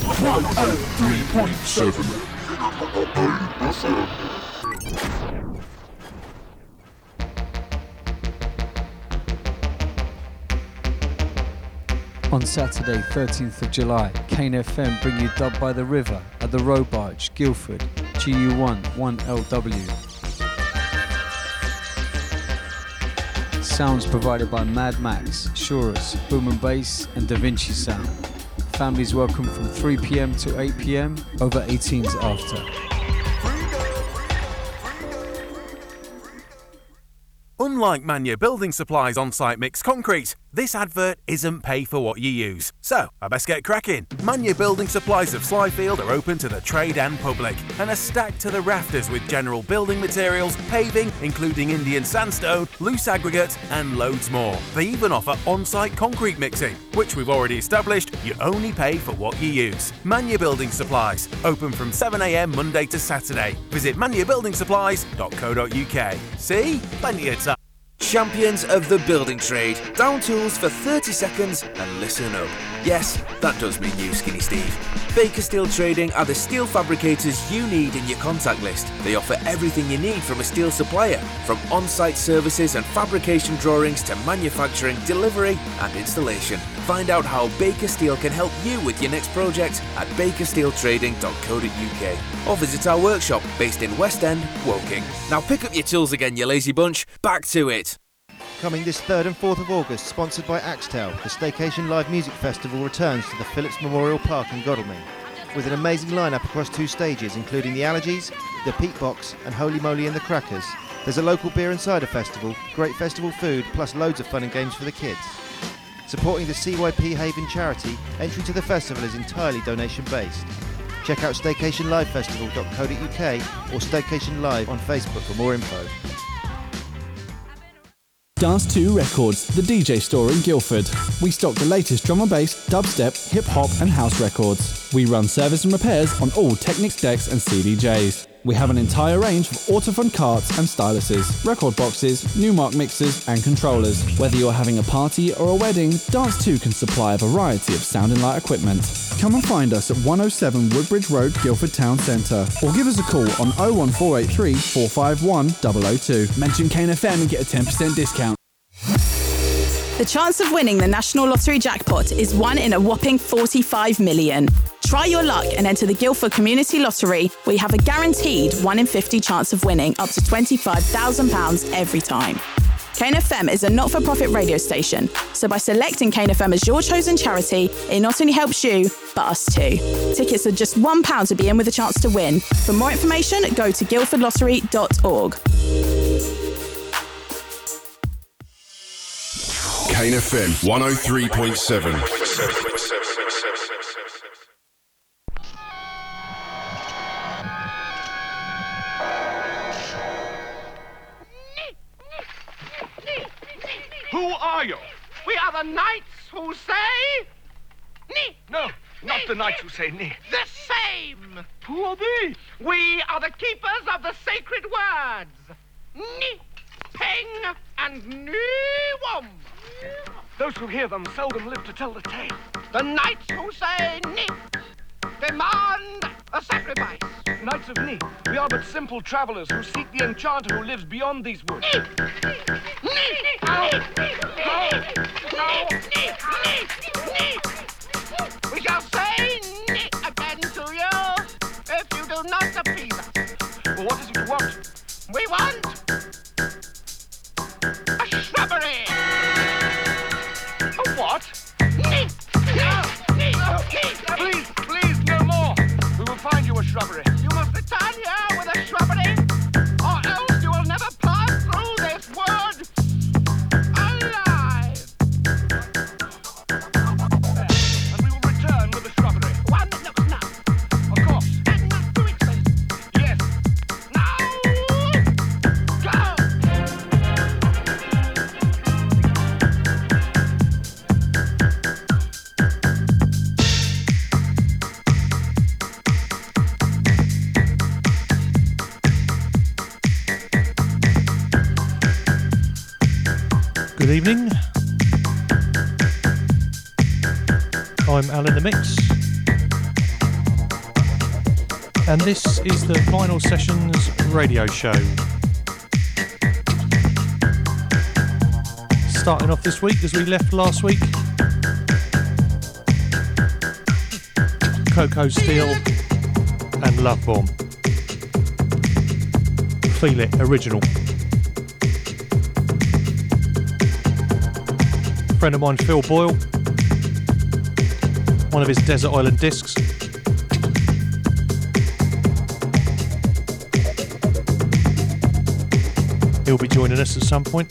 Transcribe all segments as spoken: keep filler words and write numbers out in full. one oh three point seven. On Saturday, thirteenth of July, Kane F M bring you Dub by the River at the Row Barge, Guildford, G U one, one L W. Sounds provided by Mad Max, Shuras, Boom and Bass and Da Vinci Sound. Families welcome from three p m to eight p m, over eighteens after. Unlike Manya Building Supplies on-site mixed concrete, this advert isn't pay for what you use. So, I best get cracking. Manya Building Supplies of Slyfield are open to the trade and public and are stacked to the rafters with general building materials, paving, including Indian sandstone, loose aggregate, and loads more. They even offer on-site concrete mixing, which we've already established you only pay for what you use. Manya Building Supplies, open from seven a m Monday to Saturday. Visit manya building supplies dot co dot u k. See? Plenty of time. Champions of the building trade, down tools for thirty seconds and listen up. Yes, that does mean you, Skinny Steve. Baker Steel Trading are the steel fabricators you need in your contact list. They offer everything you need from a steel supplier, from on-site services and fabrication drawings to manufacturing, delivery and installation. Find out how Baker Steel can help you with your next project at baker steel trading dot co dot u k or visit our workshop based in West End, Woking. Now pick up your tools again, you lazy bunch. Back to it. Coming this third and fourth of August, sponsored by Axtel, the Staycation Live Music Festival returns to the Phillips Memorial Park in Godalming, with an amazing lineup across two stages, including the Allergies, the Peat Box and Holy Moly and the Crackers. There's a local beer and cider festival, great festival food, plus loads of fun and games for the kids. Supporting the C Y P Haven charity, entry to the festival is entirely donation-based. Check out staycation live festival dot co dot u k or Staycation Live on Facebook for more info. Dance two Records, the D J store in Guildford. We stock the latest drum and bass, dubstep, hip-hop and house records. We run service and repairs on all Technics decks and C D Js. We have an entire range of autophon carts and styluses, record boxes, NuMark mixers and controllers. Whether you're having a party or a wedding, Dance two can supply a variety of sound and light equipment. Come and find us at one oh seven Woodbridge Road, Guildford Town Centre, or give us a call on oh one four eight three, four five one, double oh two. Mention Kane F M and get a ten percent discount. The chance of winning the National Lottery jackpot is one in a whopping forty-five million. Try your luck and enter the Guildford Community Lottery, where you have a guaranteed one in fifty chance of winning up to twenty-five thousand pounds every time. Kane F M is a not-for-profit radio station, so by selecting Kane F M as your chosen charity, it not only helps you, but us too. Tickets are just one pound to be in with a chance to win. For more information, go to guildford lottery dot org. Kane F M one oh three point seven. We are the knights who say... Ni. No, not the knights who say ni. The same. Who are they? We are the keepers of the sacred words. Ni, peng, and ni wom. Those who hear them seldom live to tell the tale. The knights who say ni demand a sacrifice. Knights of Ni, we are but simple travellers who seek the enchanter who lives beyond these woods. Ni! Ni! Ow! Ow! Ow! Ni! Ni! Ni! We shall say Ni again to you if you do not appease us. Well, what is it we want? We want a shrubbery! A what? Ni! Ni! Ni! Oh, please, please, no more! We will find you a shrubbery. Down here with a shrubbery, or else you will never pass through this wood alive. And we will return with a shrubbery. One that no, no. Of course. And not too expensive. Yes. Now, go. Good evening, I'm Alan the Mix, and this is the Vinyl Sessions radio show. Starting off this week as we left last week, Coco Steel and Love Bomb. Feel it, original. Friend of mine, Phil Boyle, one of his Desert Island discs. He'll be joining us at some point.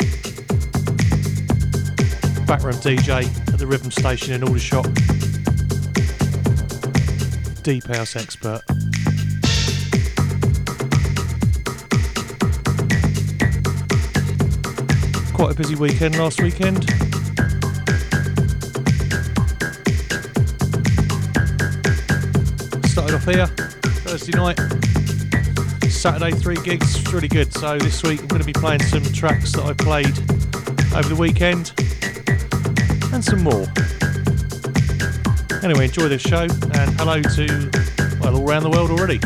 Backroom D J at the Rhythm Station in Aldershot. Deep house expert. Quite a busy weekend last weekend. Started off here, Thursday night, Saturday three gigs, it's really good. So this week I'm going to be playing some tracks that I played over the weekend and some more. Anyway, enjoy this show and hello to, well, all around the world already.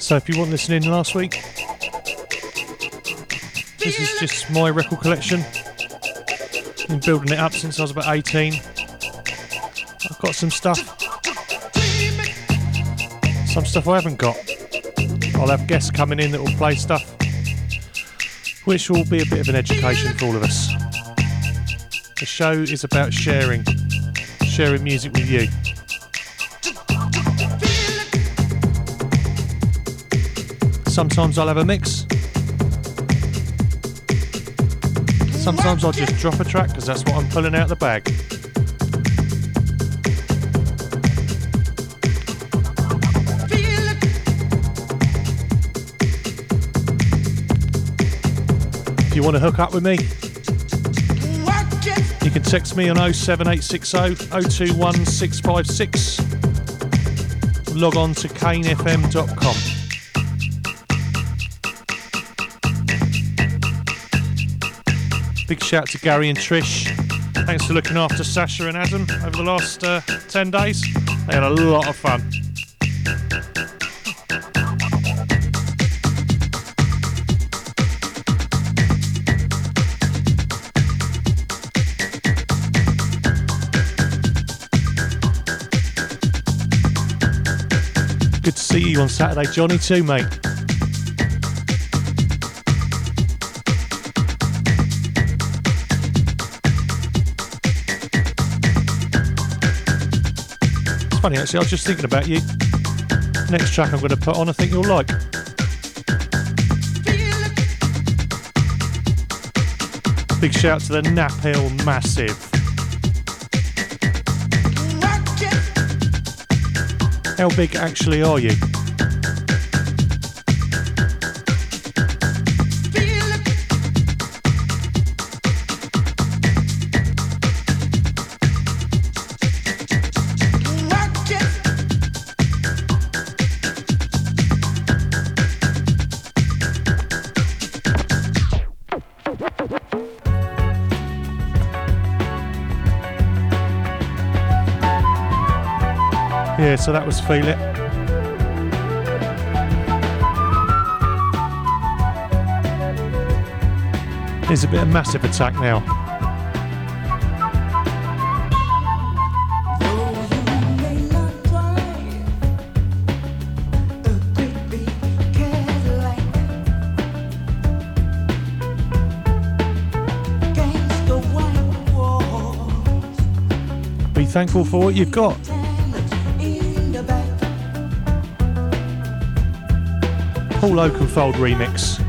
So if you weren't listening last week, this is just my record collection. I've been building it up since I was about eighteen. I've got some stuff. Some stuff I haven't got. I'll have guests coming in that will play stuff, which will be a bit of an education for all of us. The show is about sharing, sharing music with you. Sometimes I'll have a mix. Sometimes I'll just drop a track because that's what I'm pulling out of the bag. If you want to hook up with me, you can text me on oh seven eight six oh, oh two one six five six. Log on to kane f m dot com. Big shout to Gary and Trish. Thanks for looking after Sasha and Adam over the last uh, ten days. They had a lot of fun. Good to see you on Saturday, Johnny, too, mate. funny actually, I was just thinking about you. Next track I'm going to put on, I think you'll like. Big shout to the Nap Hill Massive. How big actually are you? Yeah, so that was Feel It. Here's a bit of Massive Attack now. Be thankful for what you've got. Paul Oakenfold remix.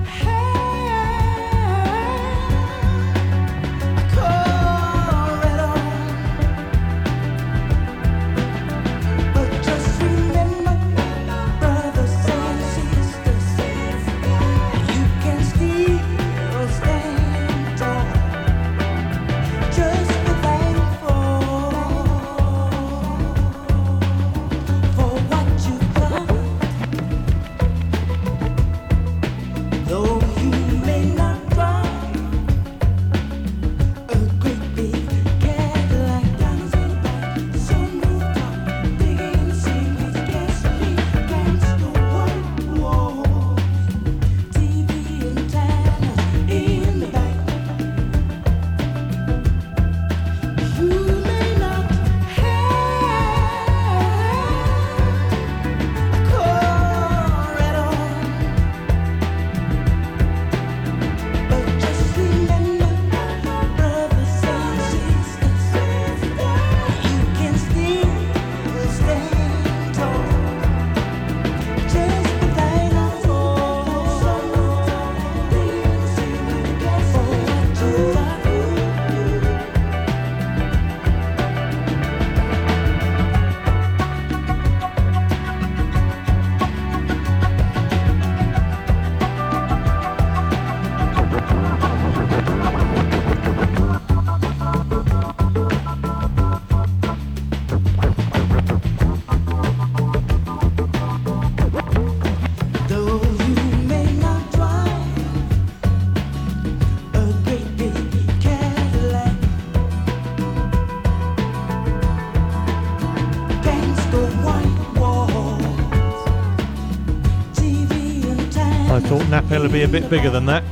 Nap Hill will be a bit bigger than that.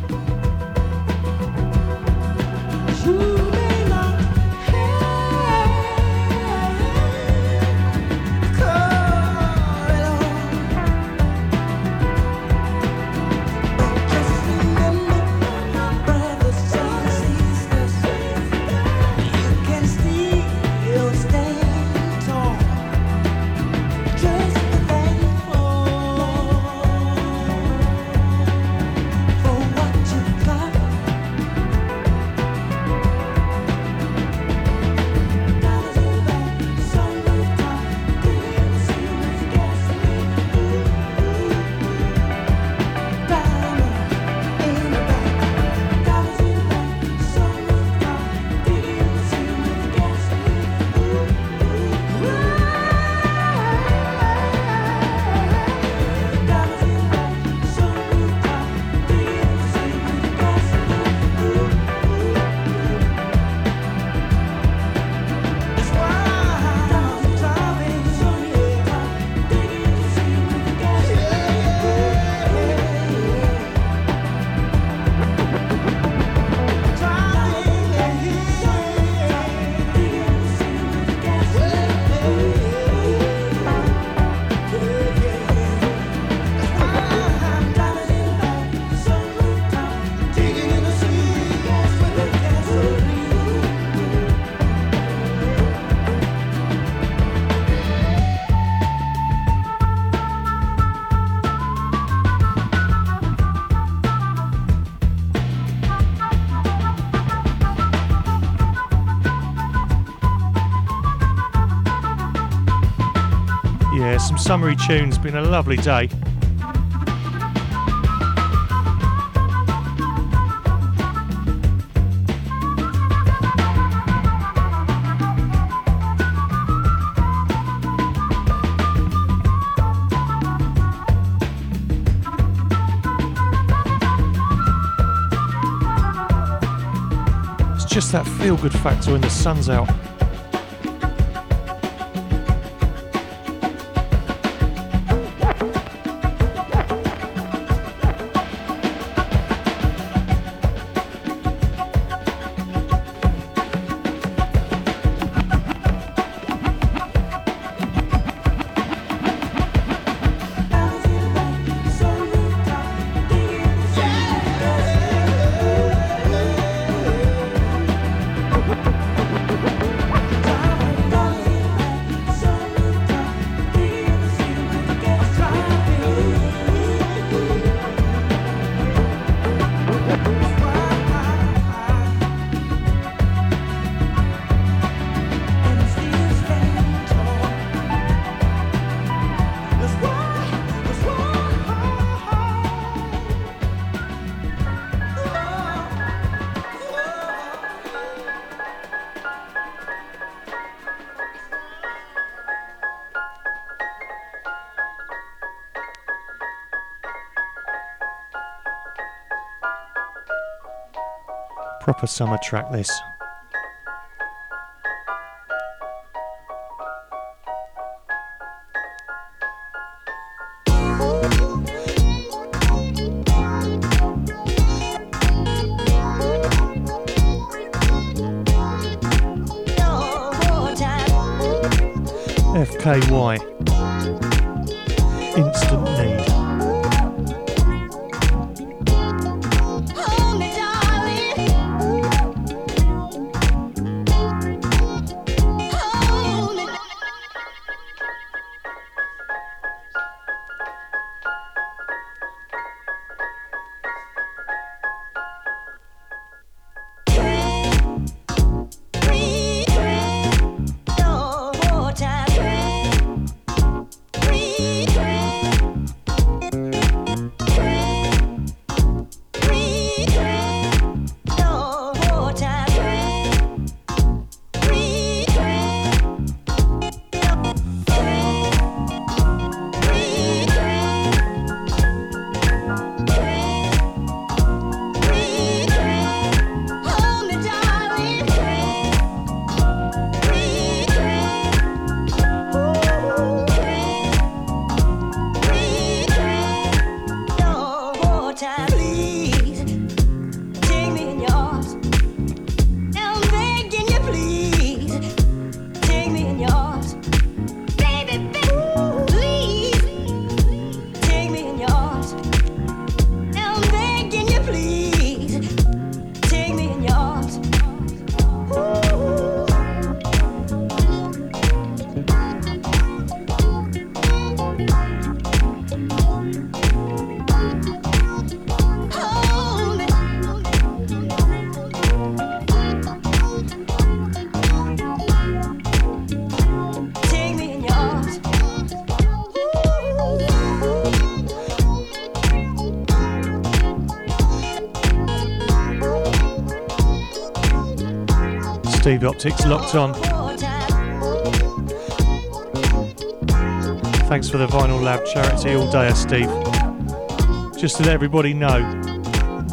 some summery tunes. Been a lovely day. It's just that feel-good factor when the sun's out. Proper summer track this. F K Y. Instant need. Steve Optics locked on. Thanks for the Vinyl Lab charity all day, Steve. Just to let everybody know,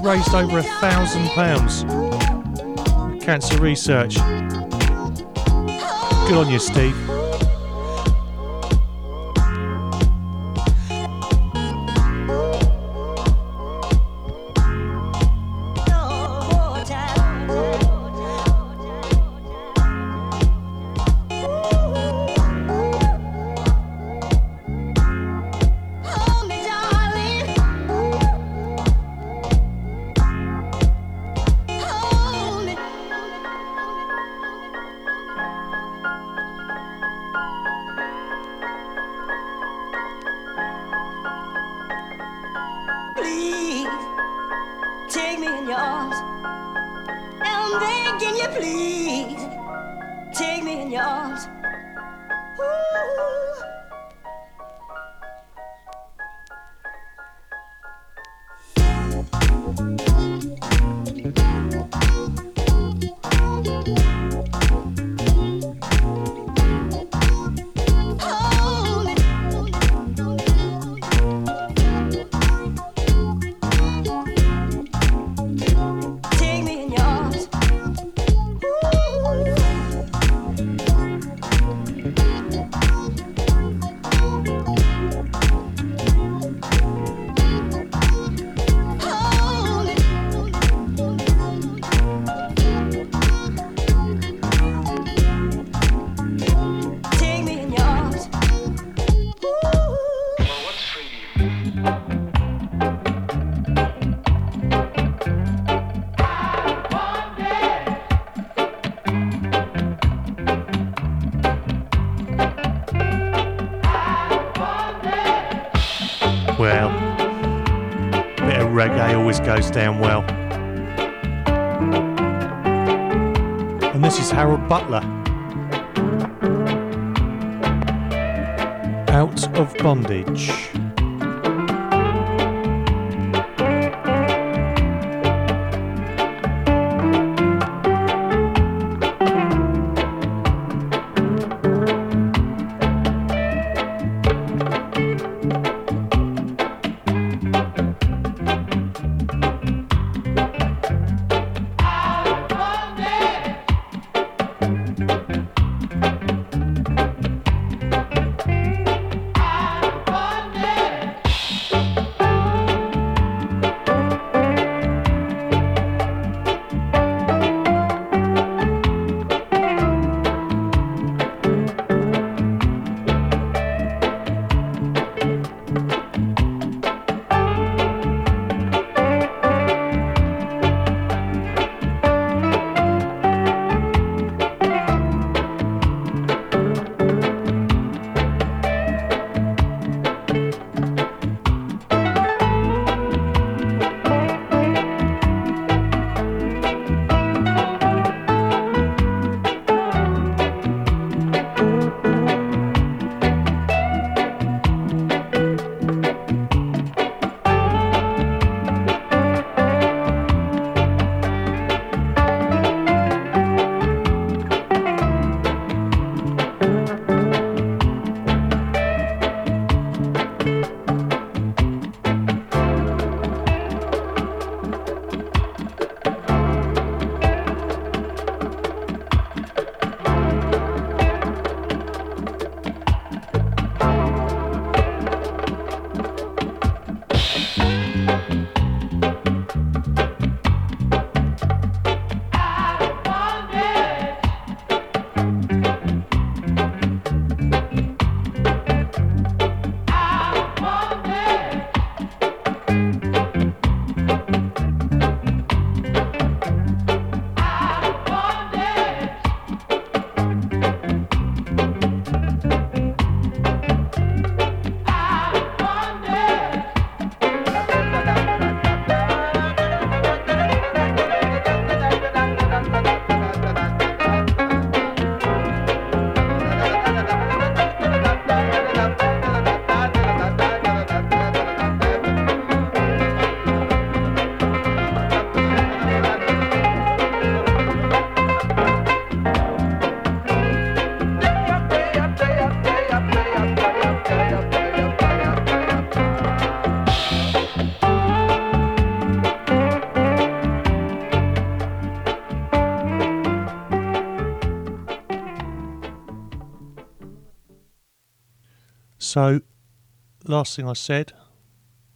raised over a thousand pounds. Cancer research. Good on you, Steve. Goes down well. And this is Harold Butler, Out of Bondage. So, last thing I said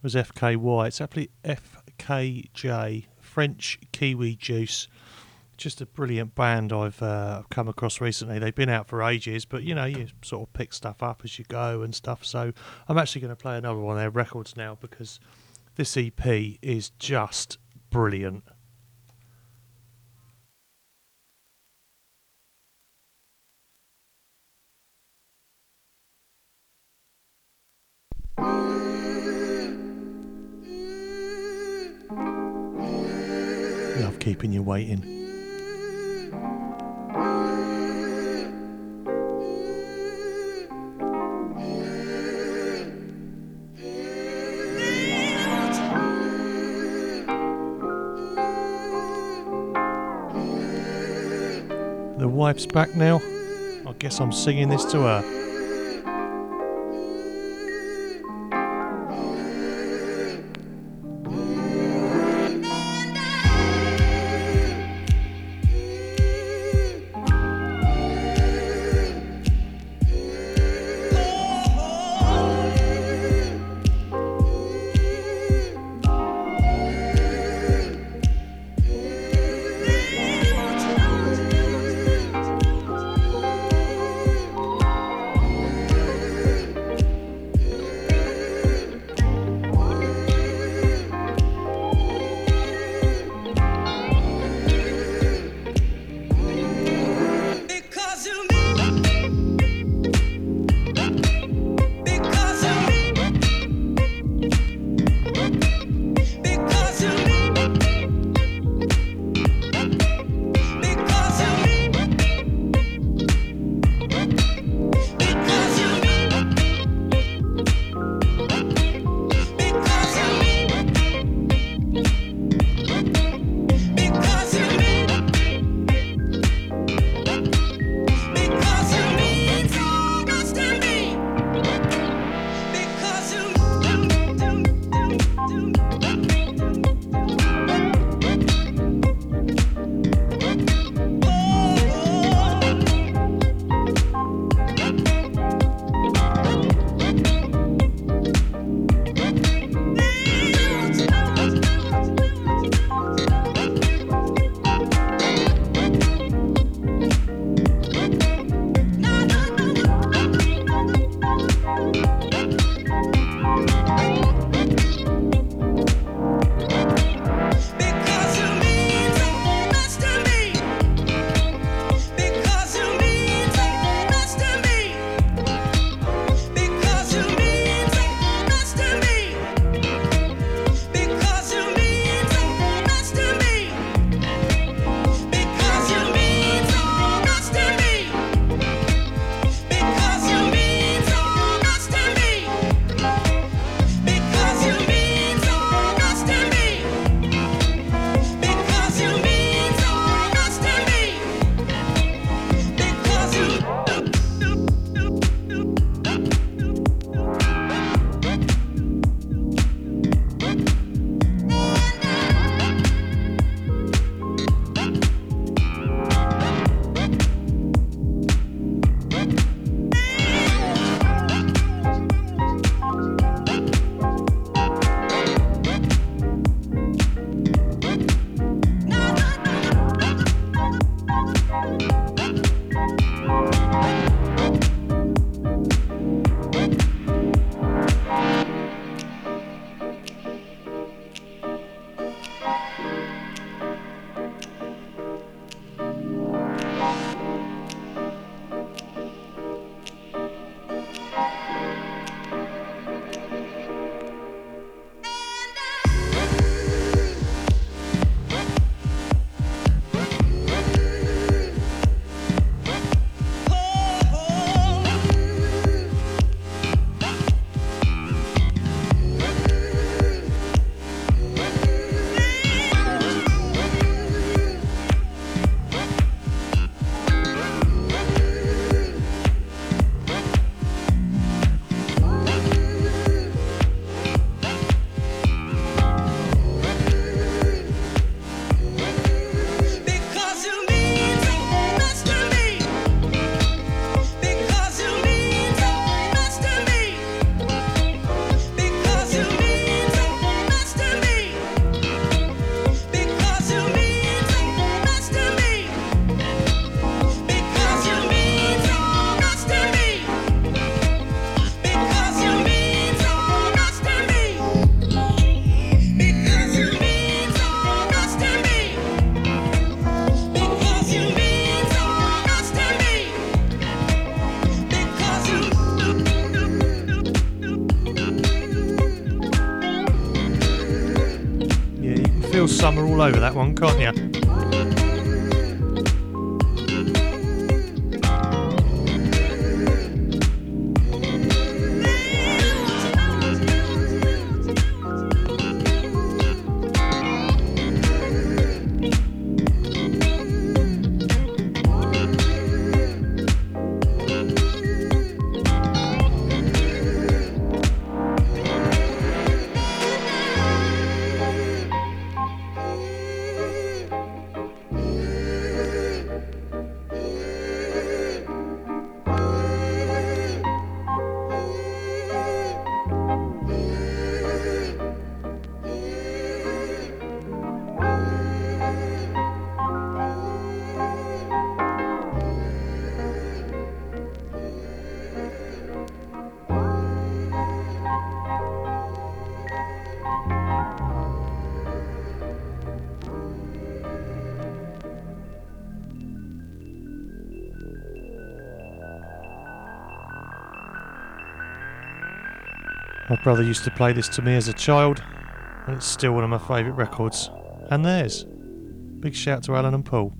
was F K Y. It's actually F K J, French Kiwi Juice. Just a brilliant band I've uh, come across recently. They've been out for ages, but you know, you sort of pick stuff up as you go and stuff. So, I'm actually going to play another one of their records now because this E P is just brilliant. Love keeping you waiting. wife's back now. I guess I'm singing this to her. Summer all over that one, can't you? My brother used to play this to me as a child, and it's still one of my favourite records. And theirs. Big shout to Alan and Paul.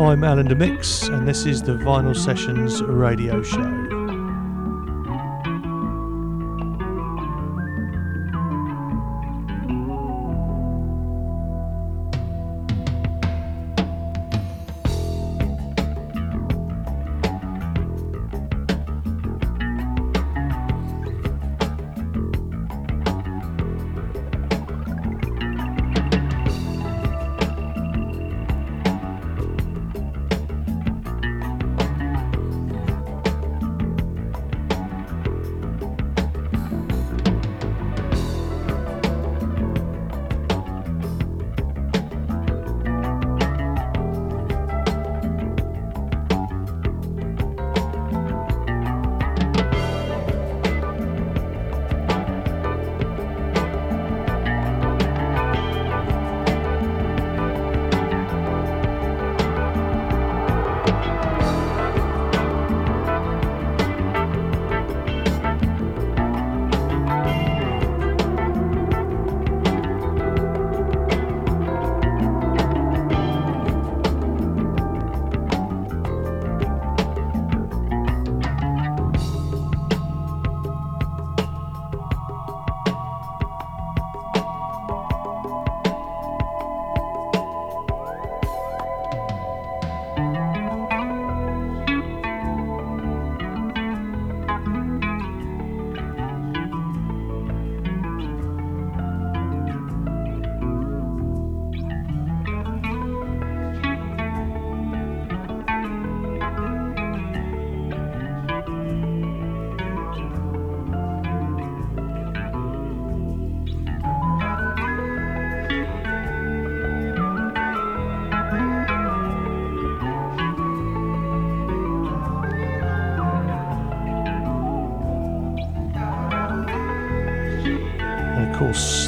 I'm Alan the Mix, and this is the Vinyl Sessions radio show.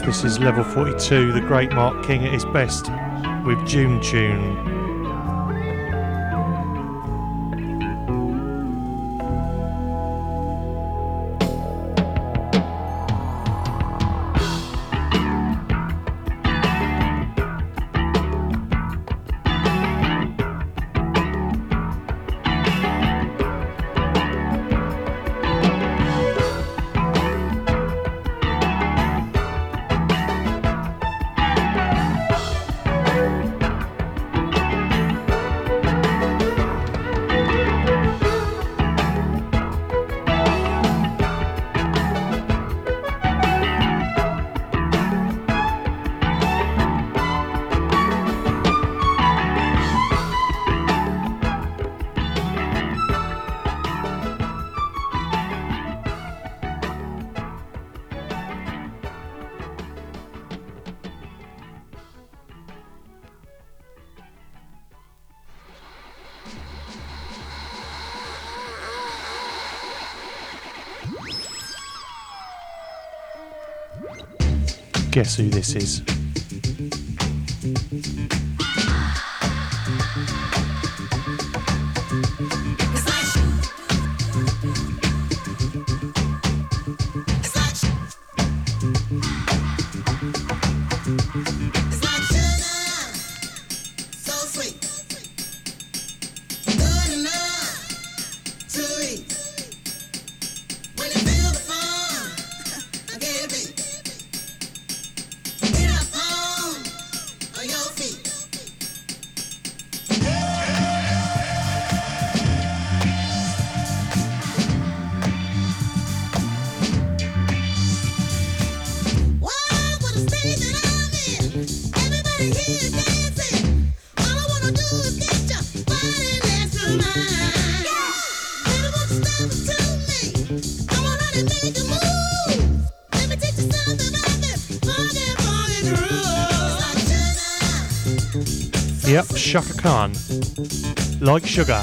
This is level forty-two, the great Mark King at his best with June Tune. Guess who this is? It's not you. So sweet. Good enough. Yep, Shaka Khan. Like Sugar.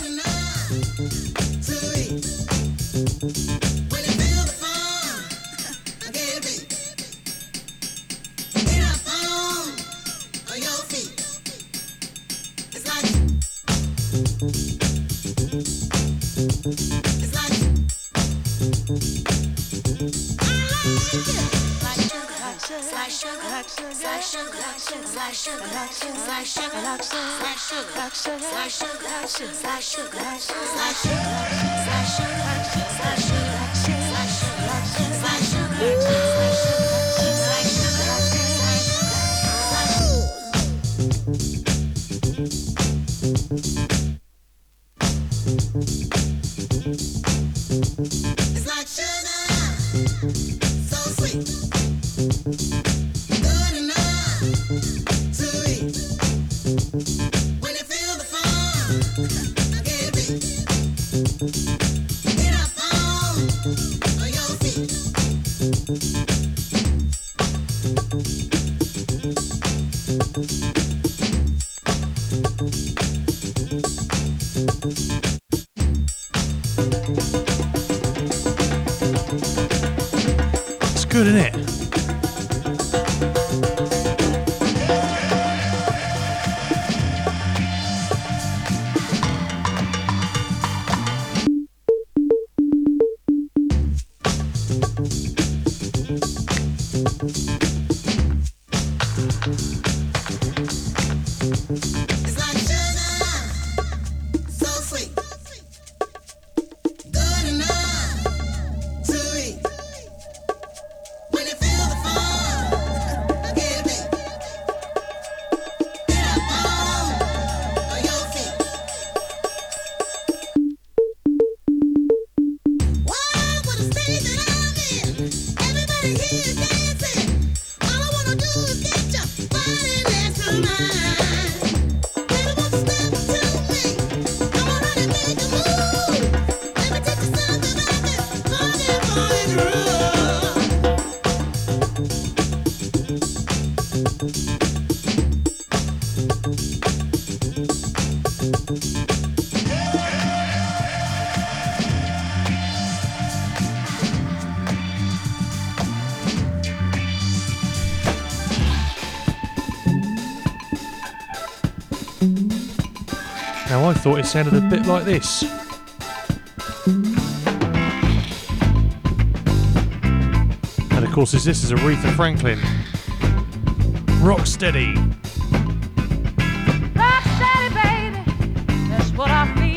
I thought it sounded a bit like this. And of course, this is Aretha Franklin. Rocksteady. Rocksteady, baby. That's what I feel.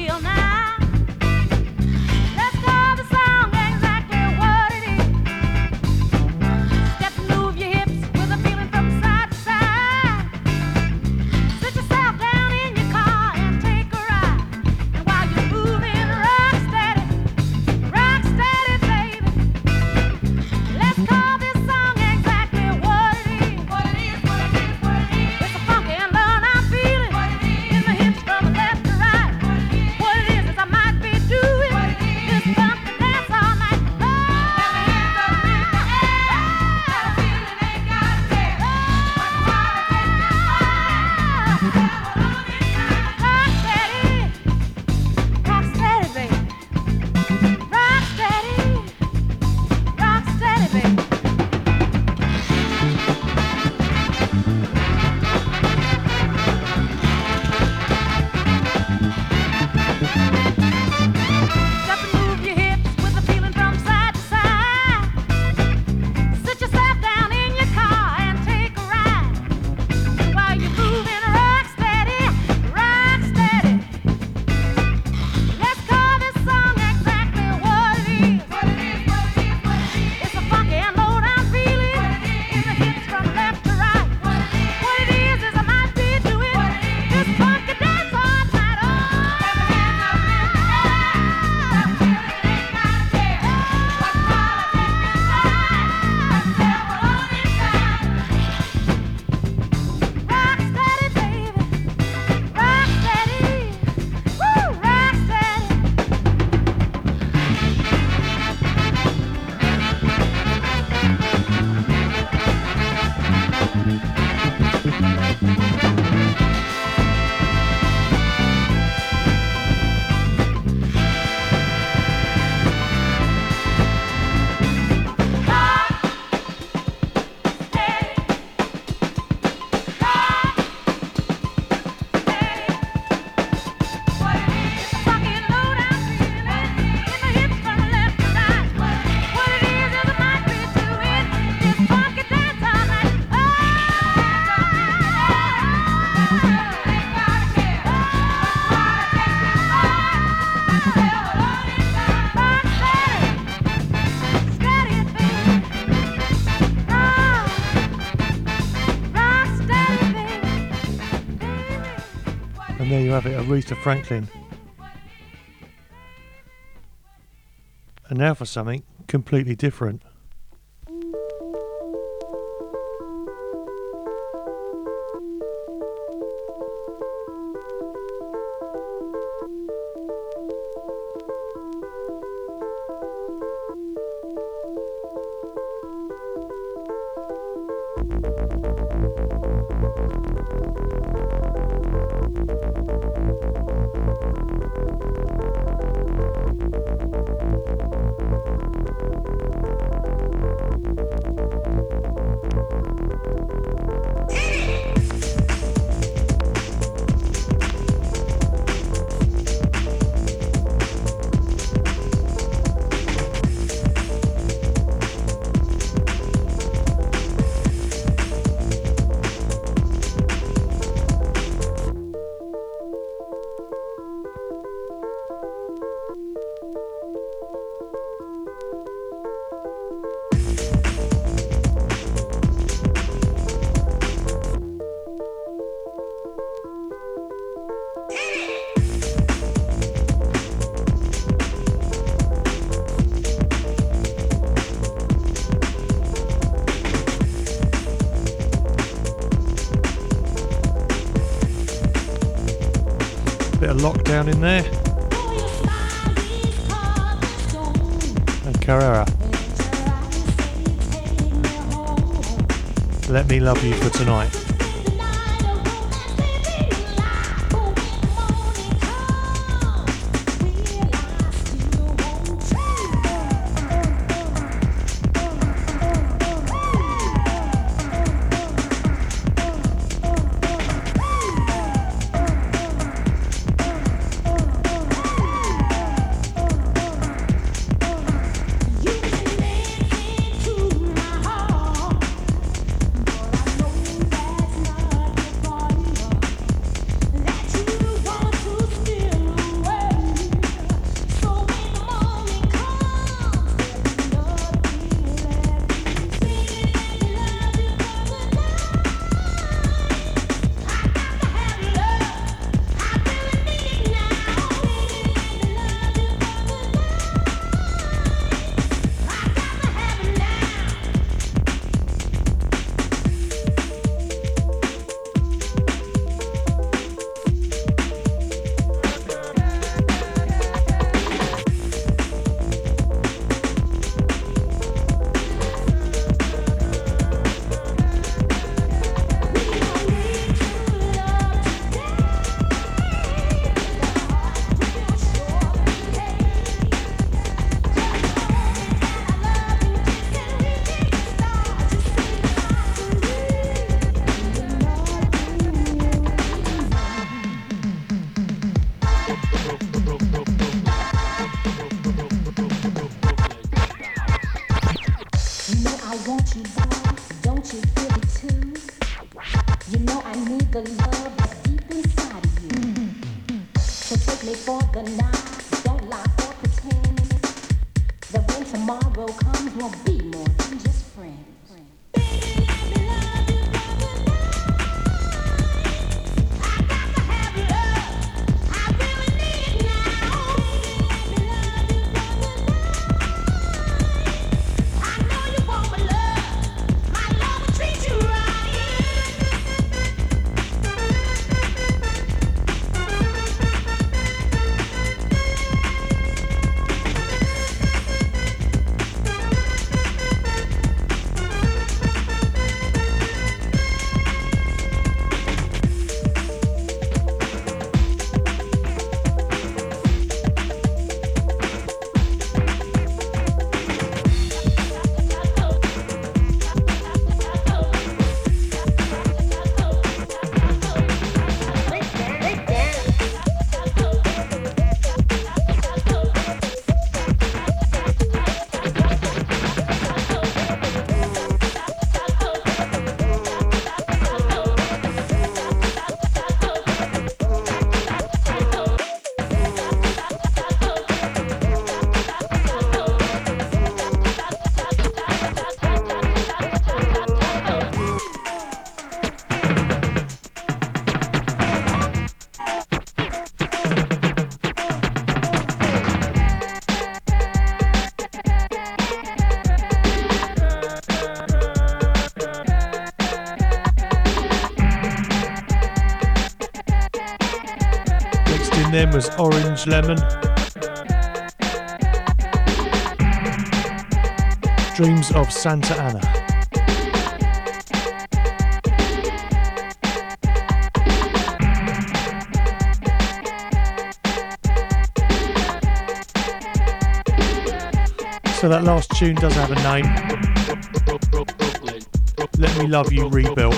What it is, what it is, what it is. And there you have it, Aretha Franklin. And now for something completely different. Lockdown in there. And Carrera. Let me love you for tonight. from them was Orange Lemon. Dreams of Santa Ana. So that last tune does have a name. Let Me Love You Rebuilt.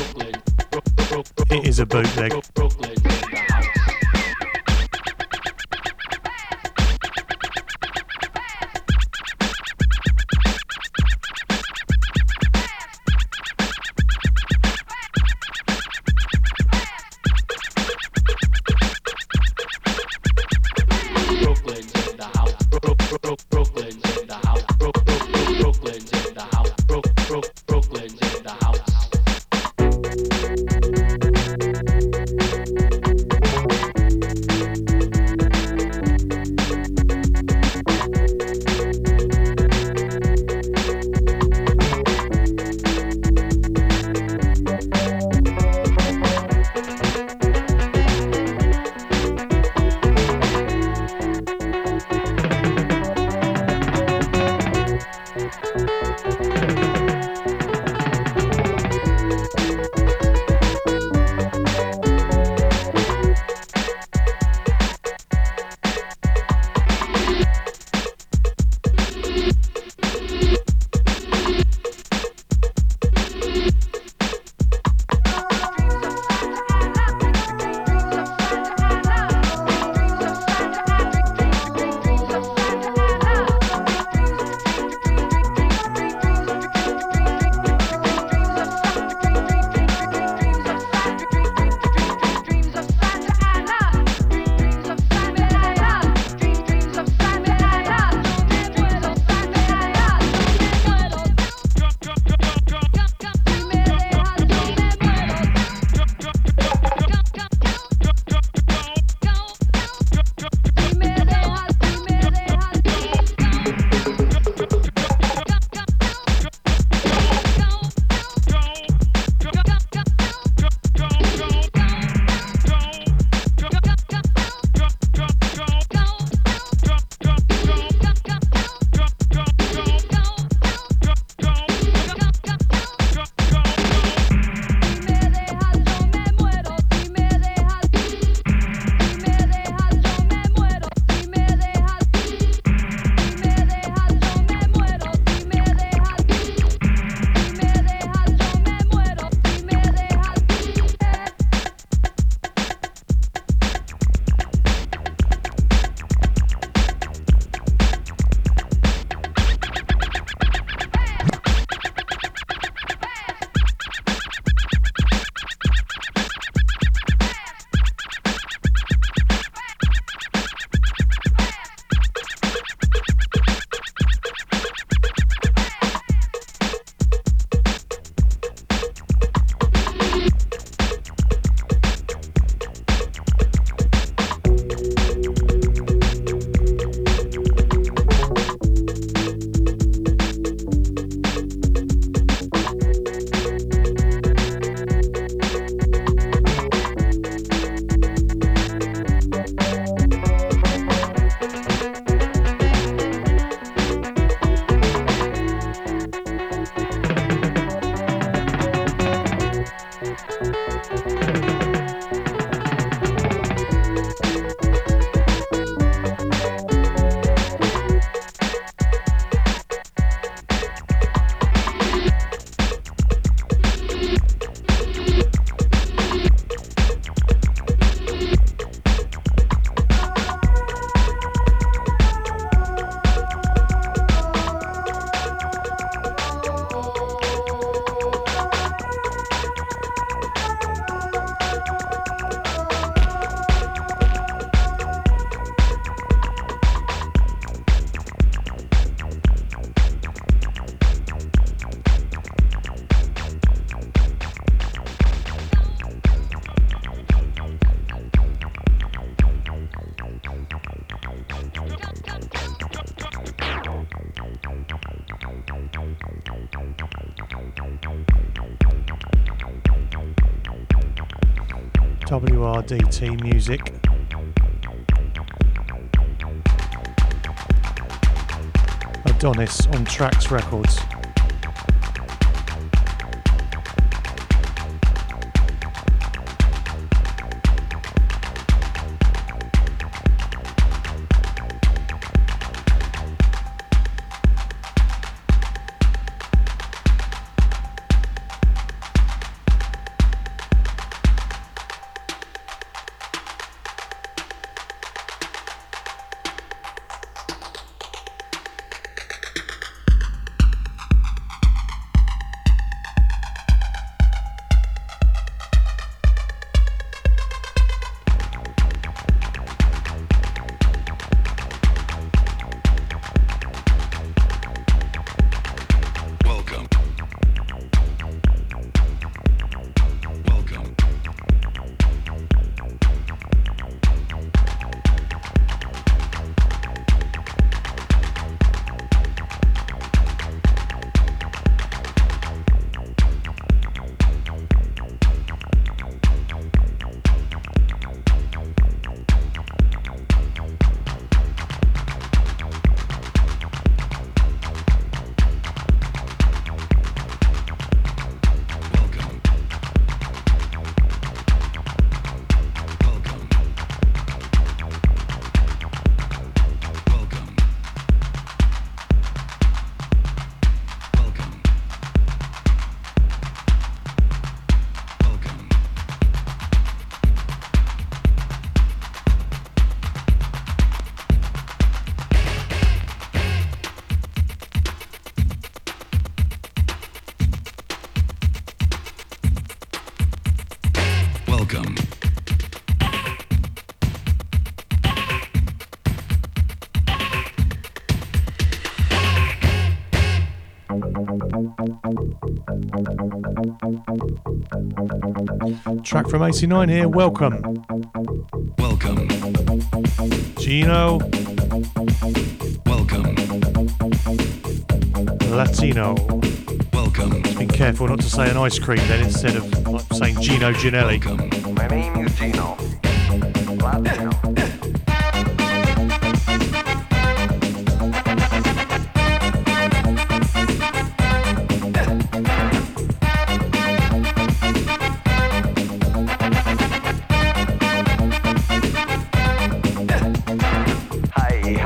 It is a bootleg. W R D T music. Adonis on Trax Records. Track from eighty-nine here, Welcome. Welcome. Gino. Welcome. Latino. Welcome. Just be careful not to say an ice cream then instead of like, saying Gino Ginelli. Welcome. My name is Gino. Latino. Hey,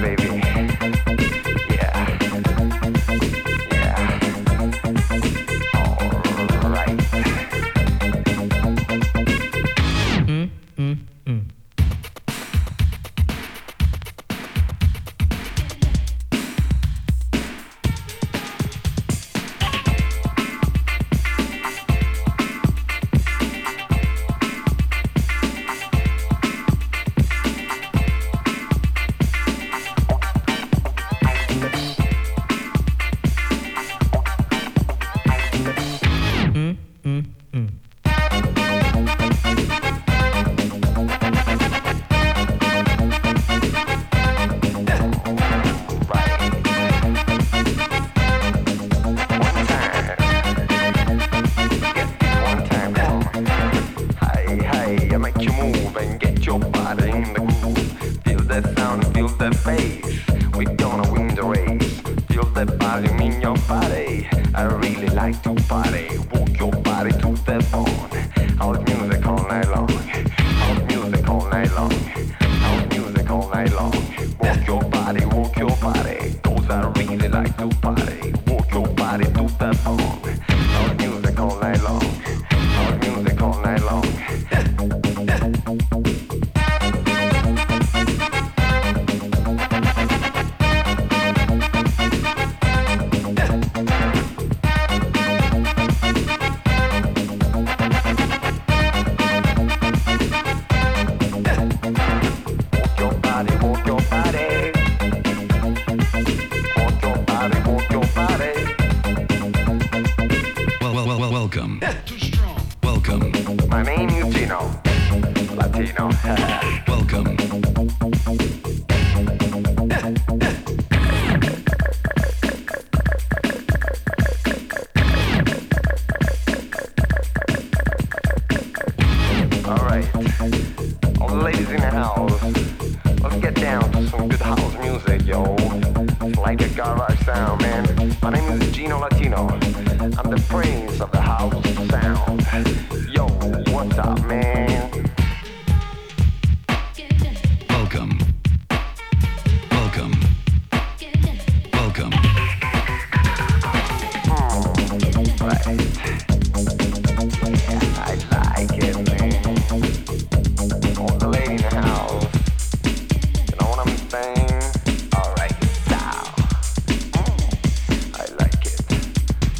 baby. my name is Gino. Latino. Welcome. All right, all the ladies in the house, let's get down to some good house music, yo. It's like a garage sound, man. My name is Gino Latino. I'm the prince of the house sound. Yo, what's up, man? Welcome. Welcome. Welcome. Mm, right. Yeah, I like it, man. All the lady in the house. You know what I'm saying? All right, now. Mm, I like it.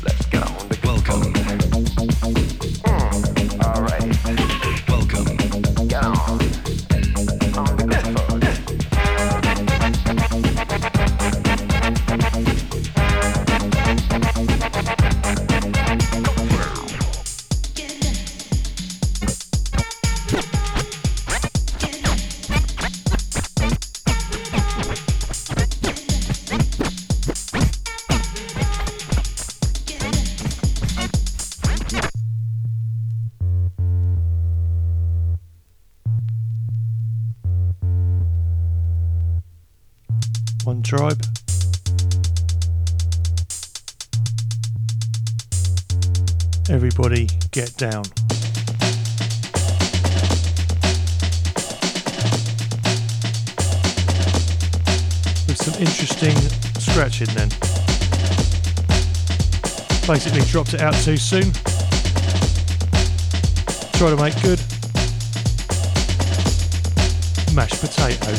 Let's get on the welcome. Mm, all right. Welcome. Get on. Tribe. Everybody get down. With some interesting scratching then. Basically dropped it out too soon. Try to make good mashed potato.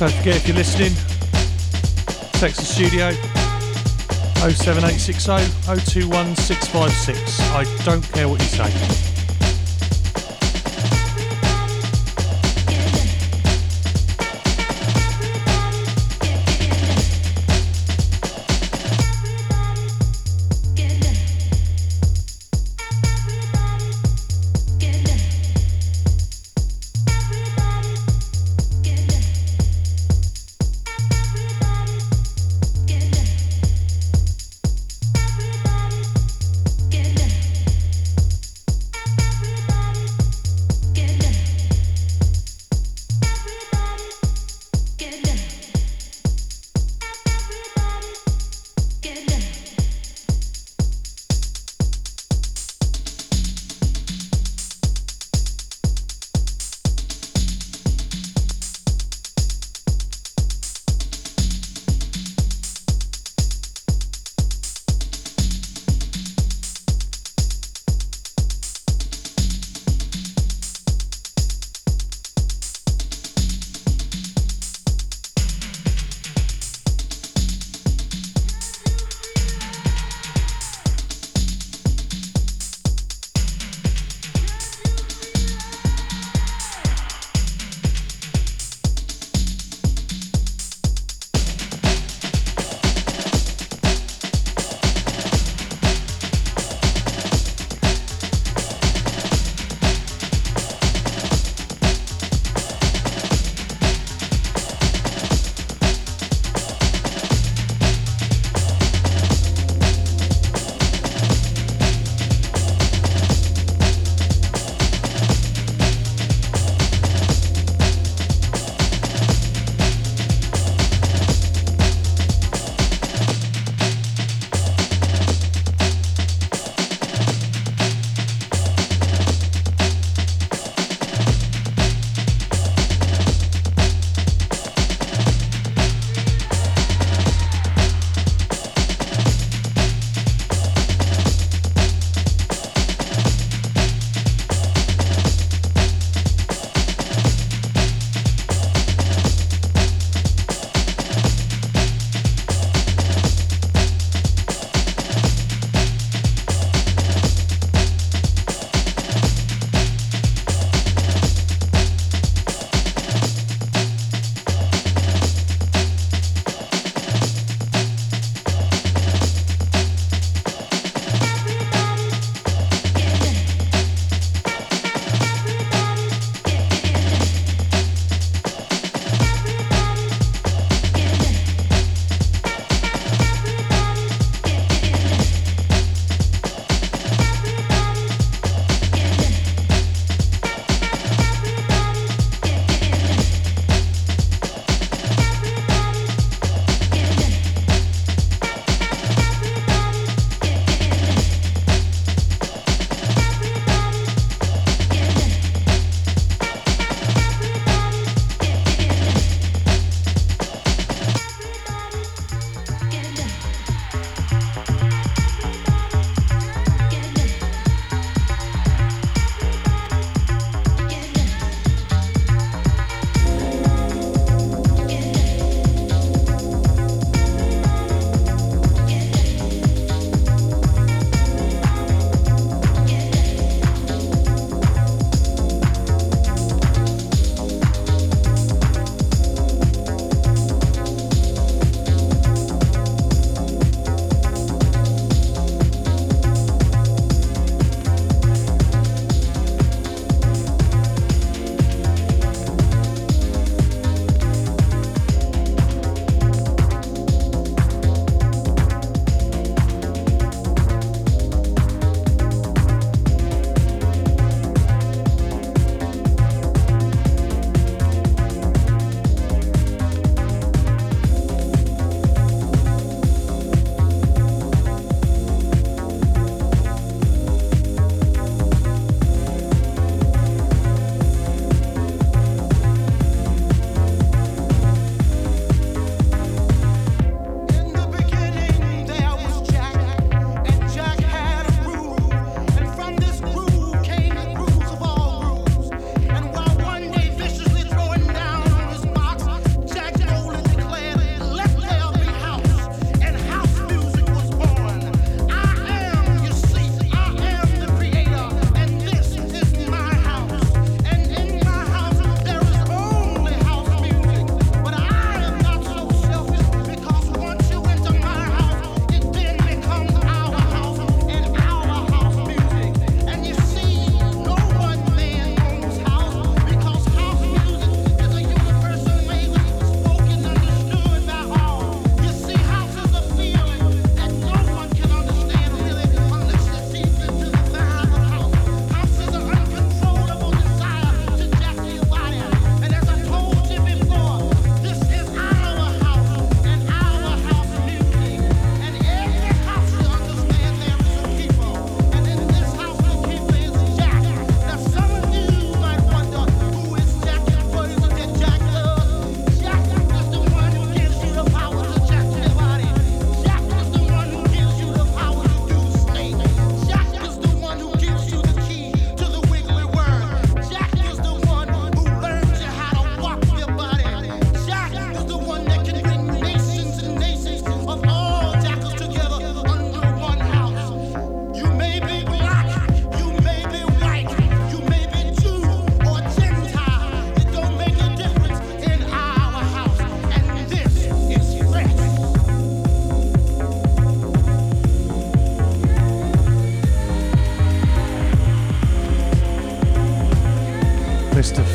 Don't forget, if you're listening, text the studio oh seven eight six oh, oh two one six five six. I don't care what you say.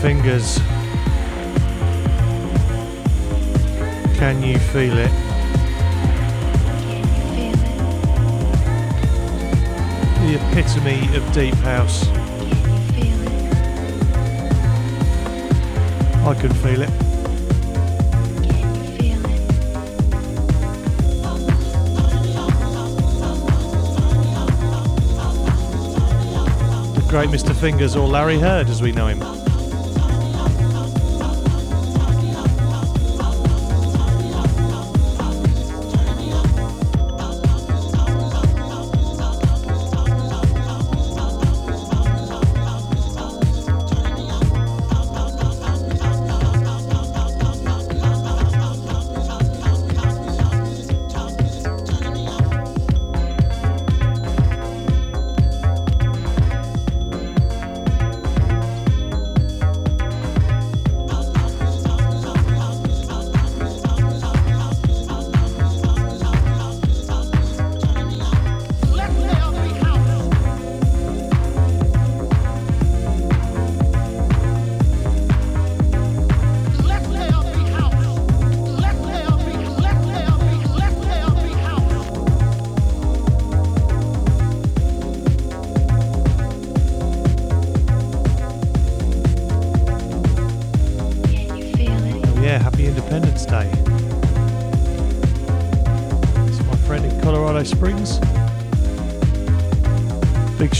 fingers. Can you feel it? Can you feel it? The epitome of deep house. Can you feel it? I can feel it. Great Mister Fingers, or Larry Heard as we know him.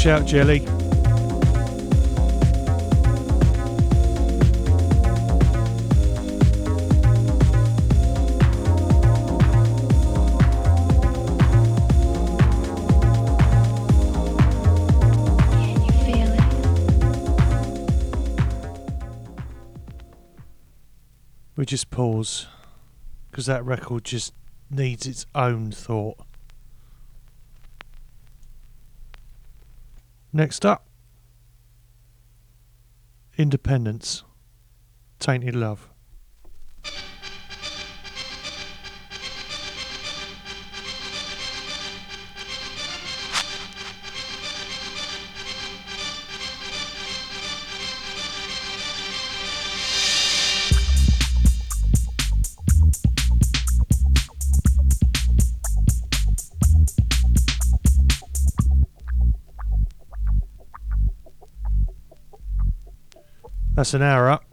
Shout Jelly. We just pause because that record just needs its own thought. Next up, Independence, Tainted Love. That's an hour up.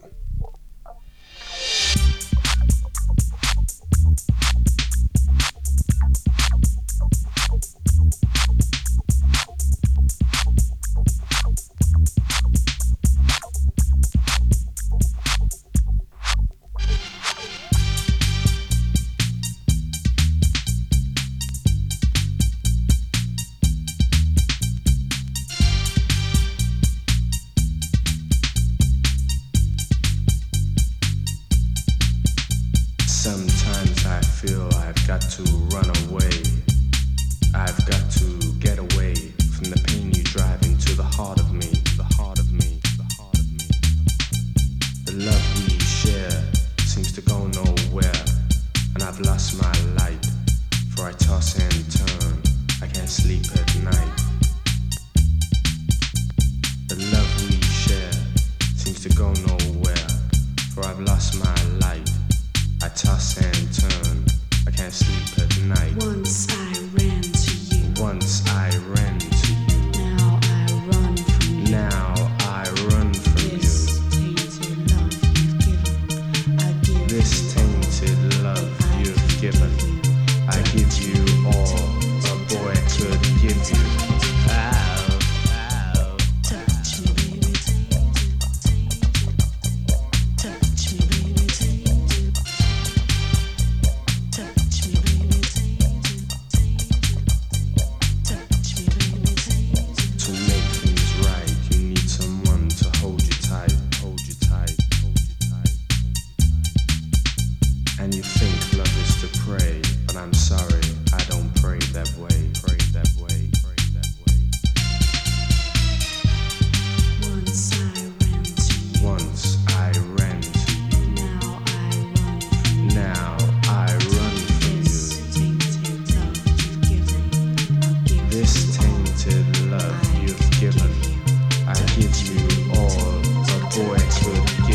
Love you've given, I give you all a boy could give.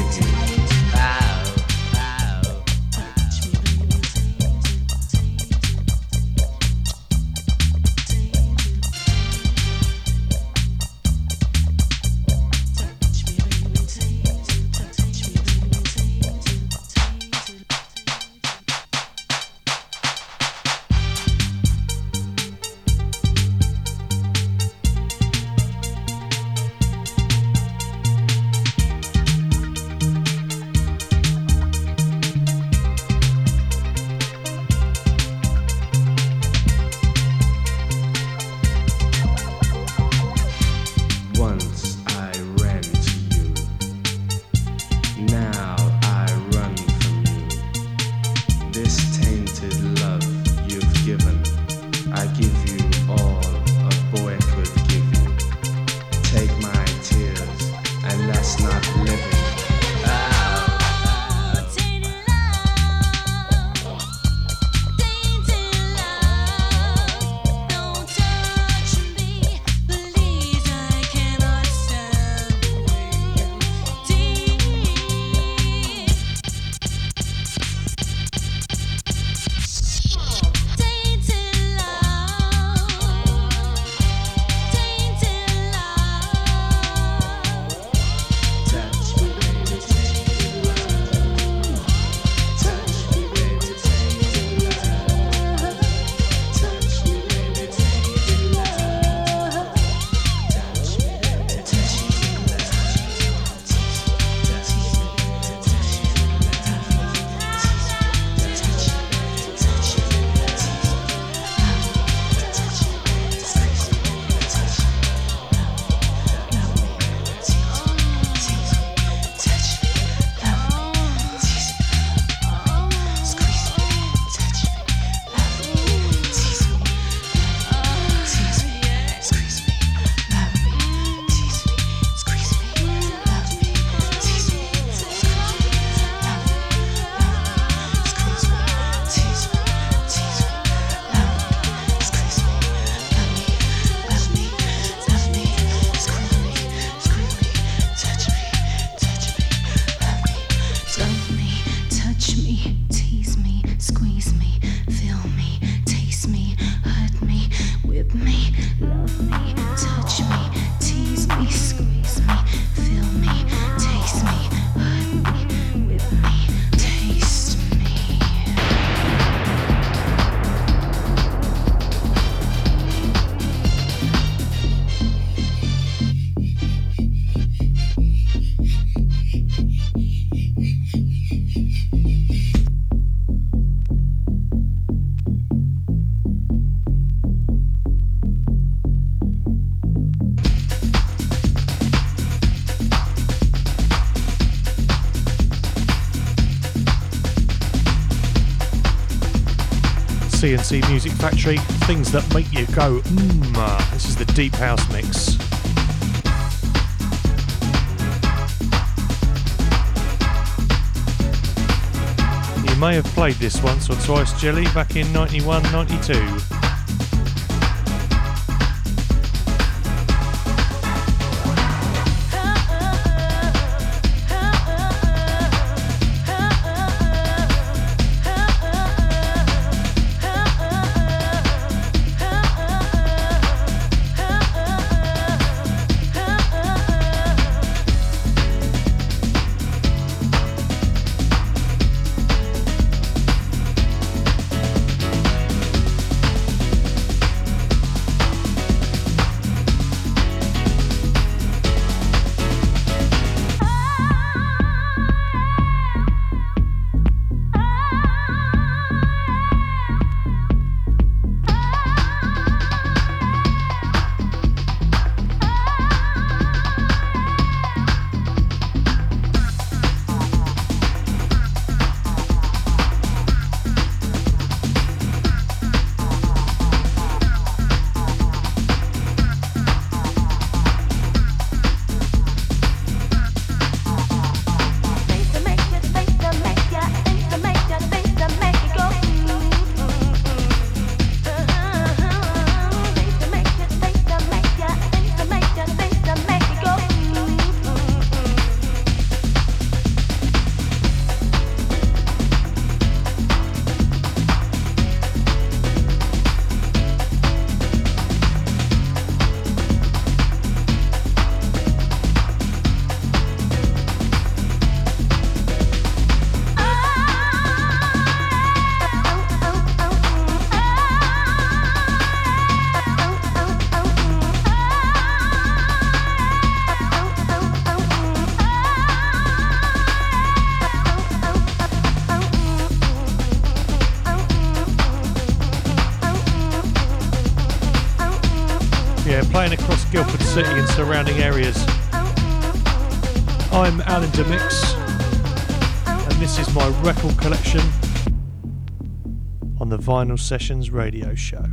C N C Music Factory, things that make you go mmm. This is the Deep House Mix. You may have played this once or twice, Jelly, back in ninety-one, ninety-two. Guildford City and surrounding areas. I'm Alan DeMix and this is my record collection on the Vinyl Sessions radio show.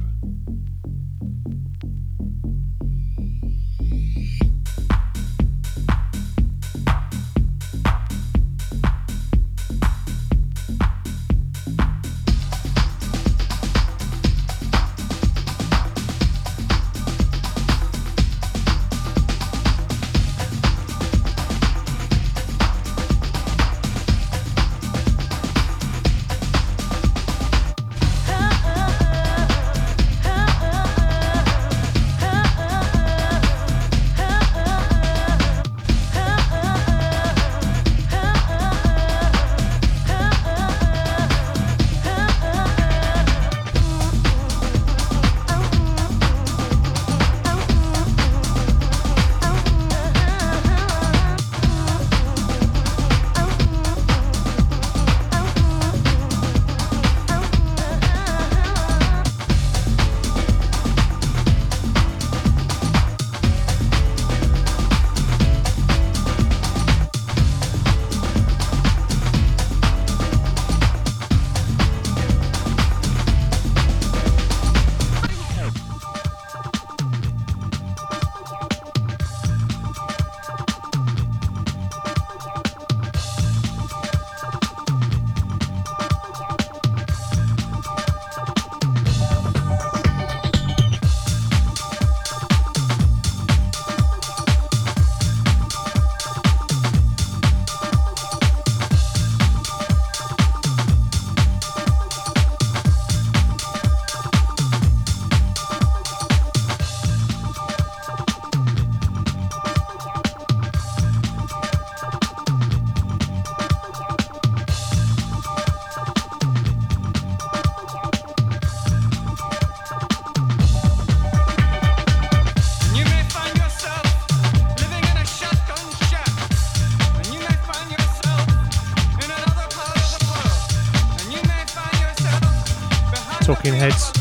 Heads.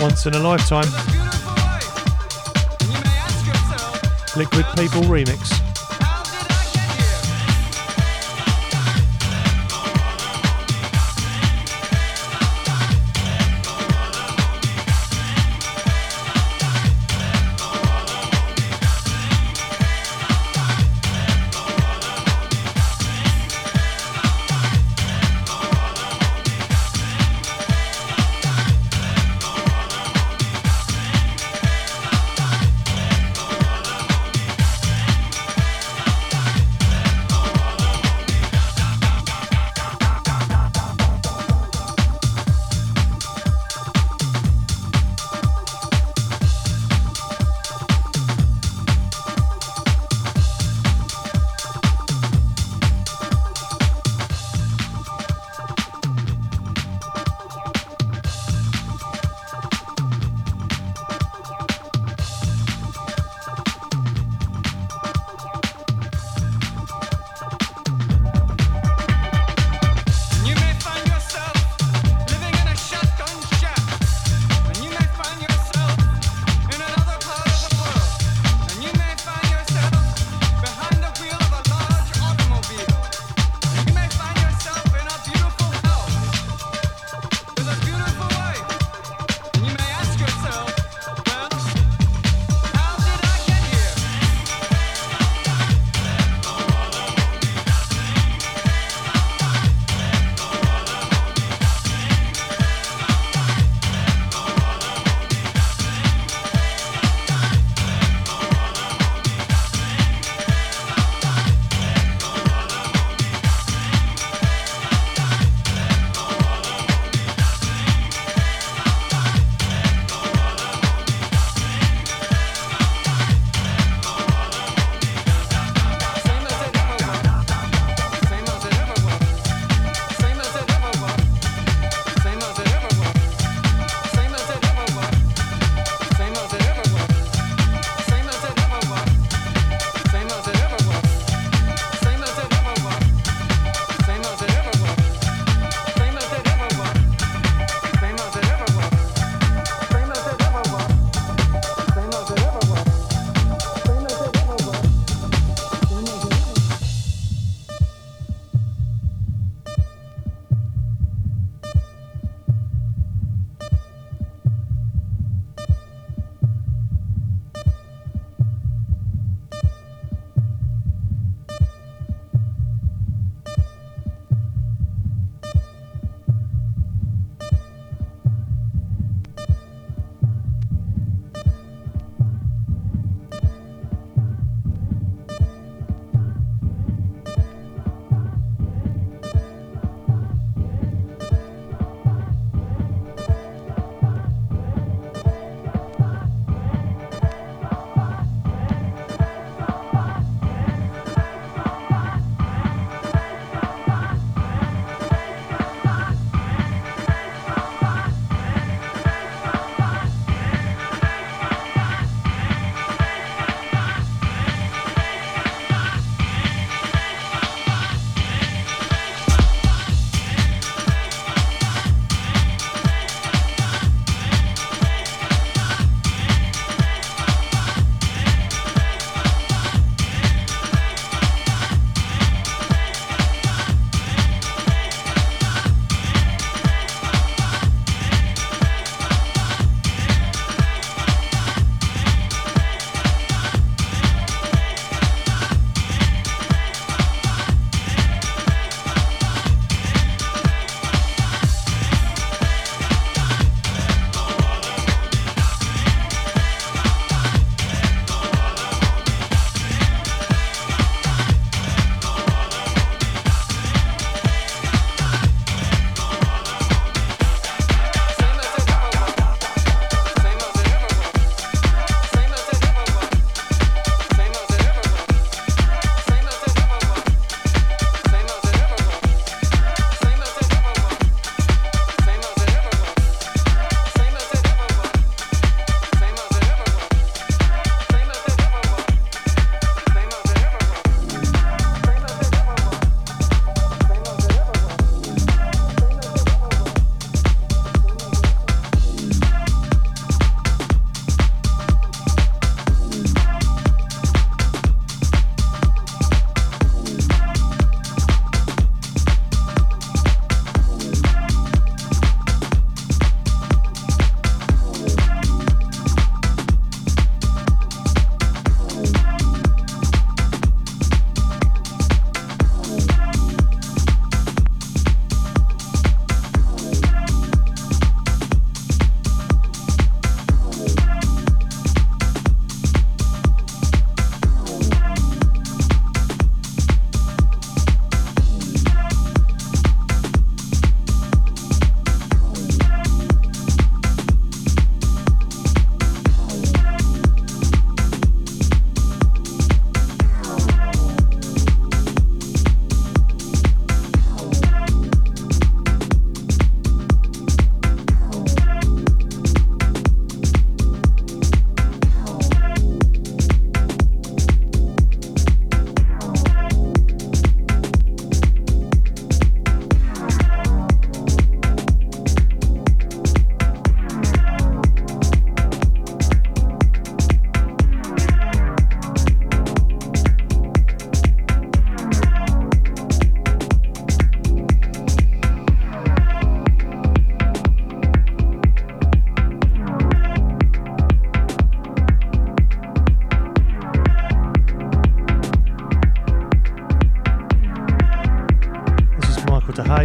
Once in a lifetime. Liquid People remix.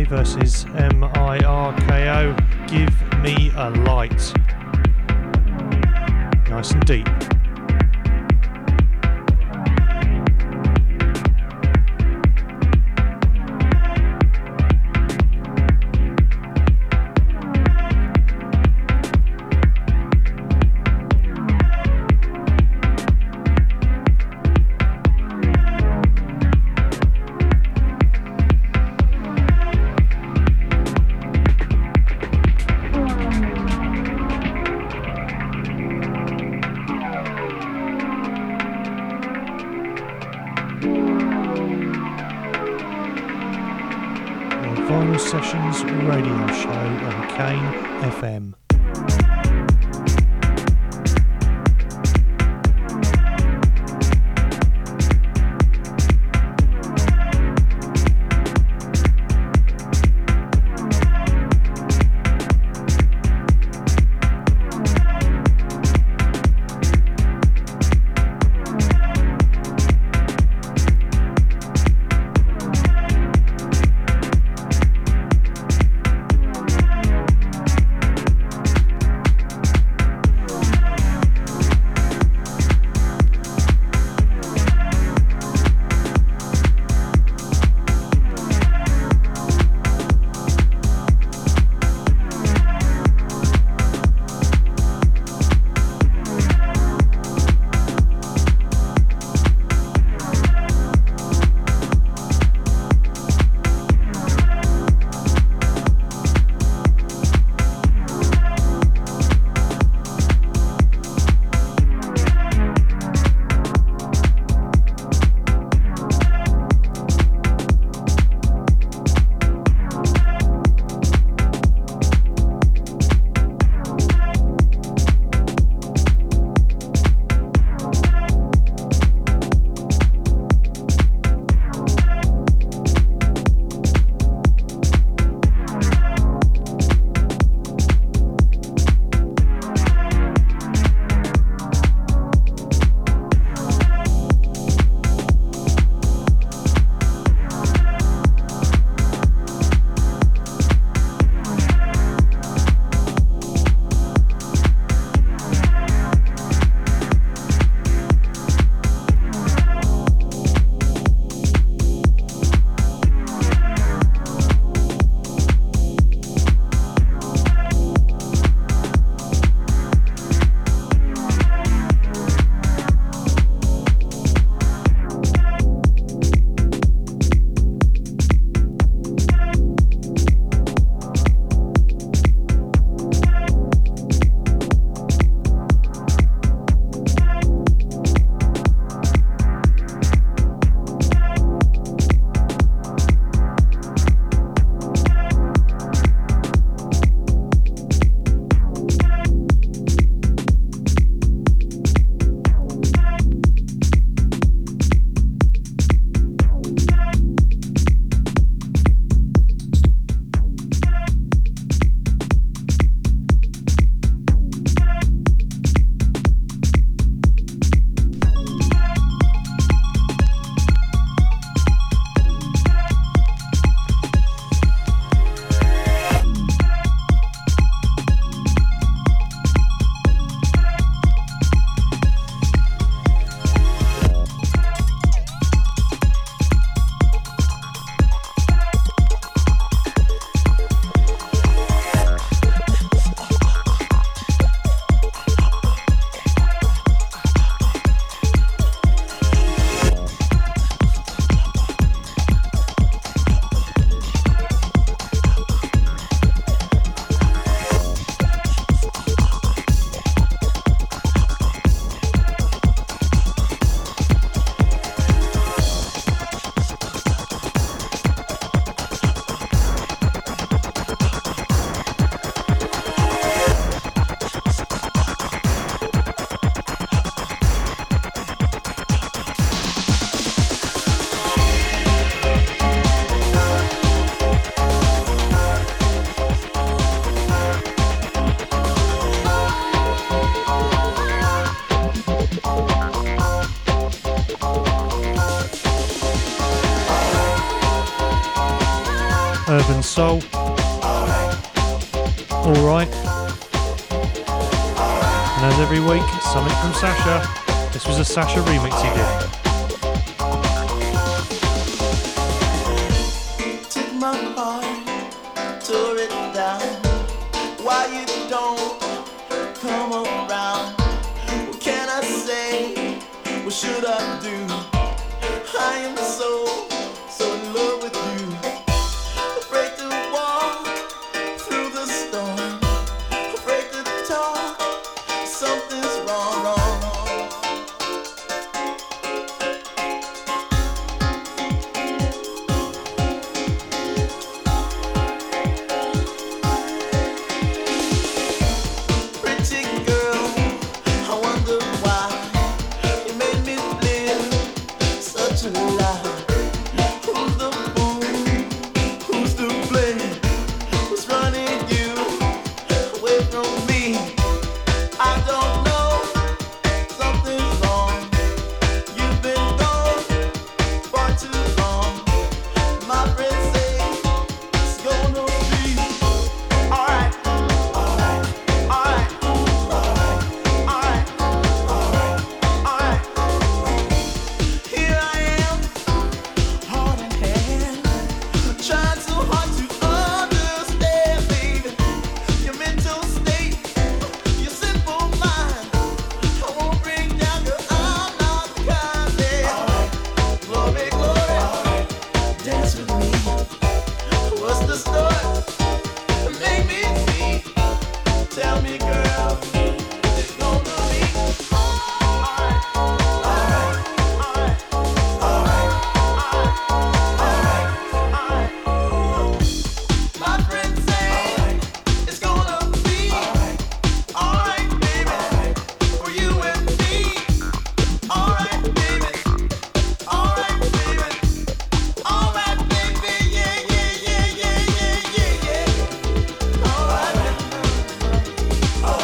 versus M I R K O, Give Me a Light. Nice and deep. Vinyl Sessions radio show on Kane F M. urban soul. All right. And as every week, something from Sasha. This was a Sasha remix he did. You took my heart, tore it down. Why you don't come around? What can I say? What should I do? I am so, so in love with you. Oh.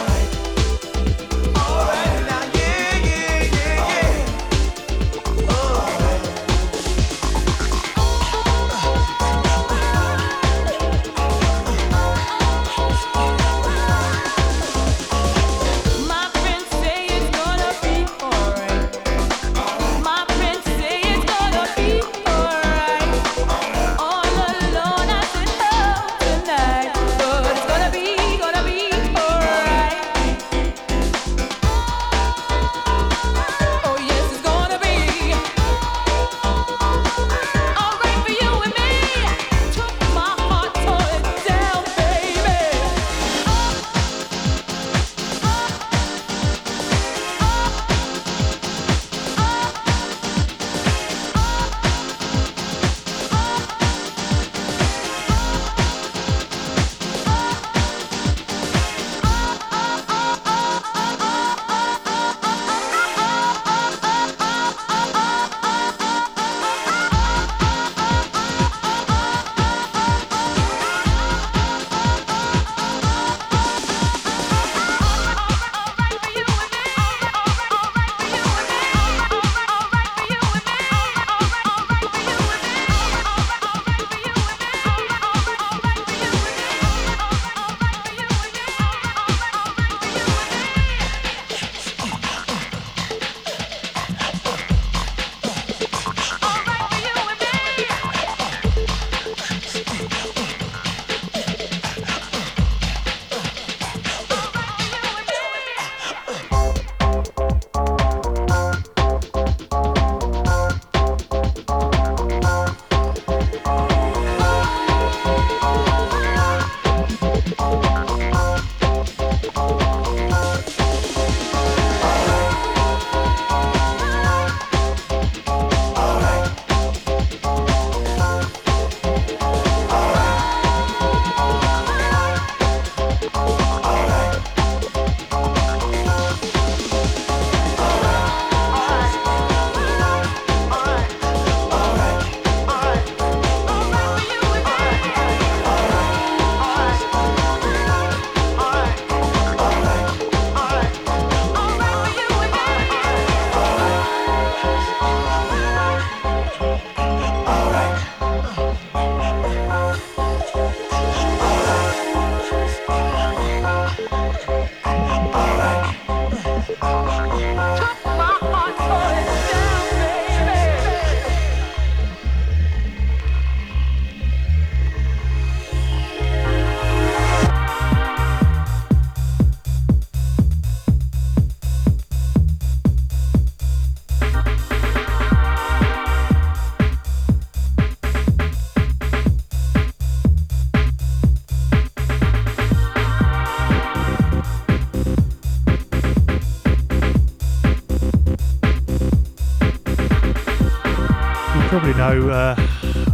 probably know uh,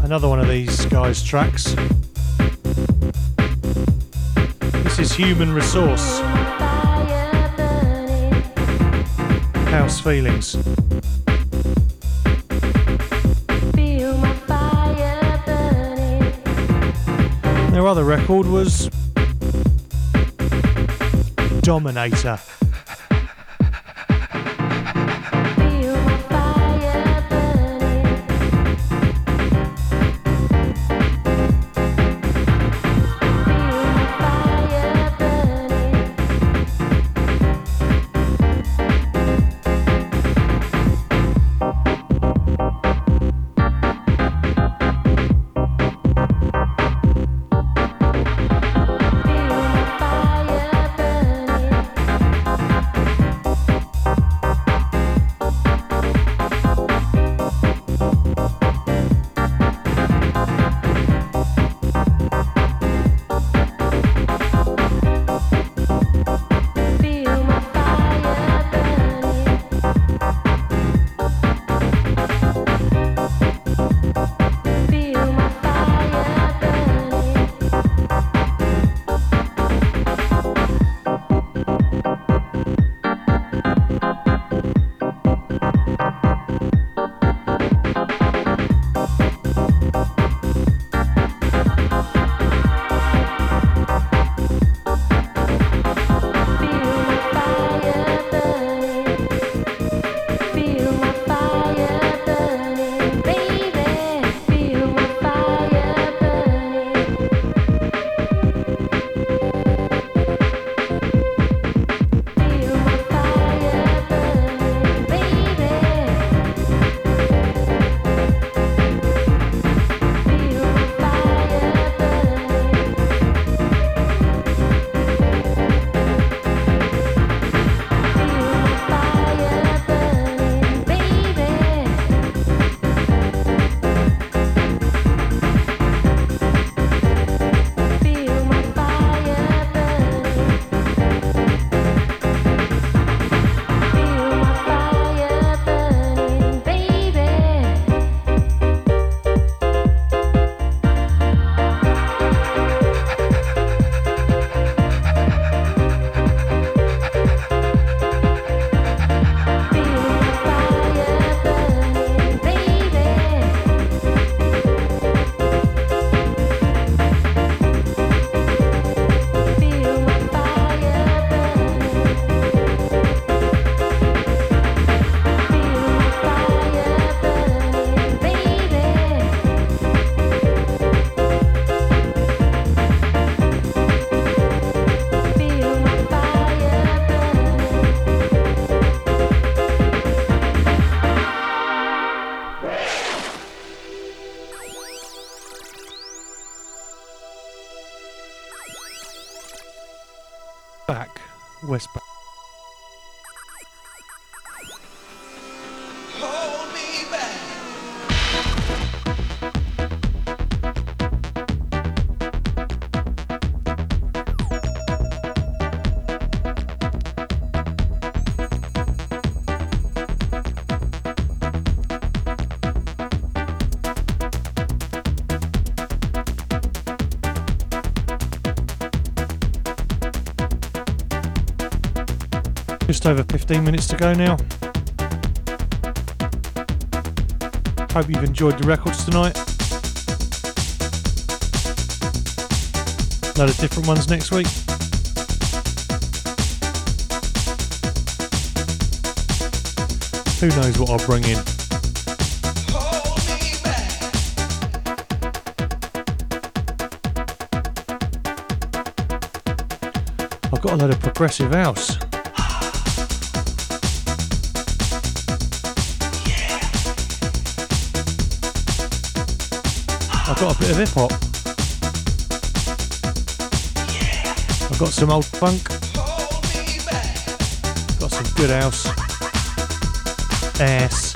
another one of these guys' tracks. This is Human Resource. House Feelings. Their other record was Dominator. Just over fifteen minutes to go now. Hope you've enjoyed the records tonight. A lot of different ones next week. Who knows what I'll bring in. I've got a lot of progressive house. I've got a bit of hip hop. Yeah. I've got some old funk. Got some good house. Ass.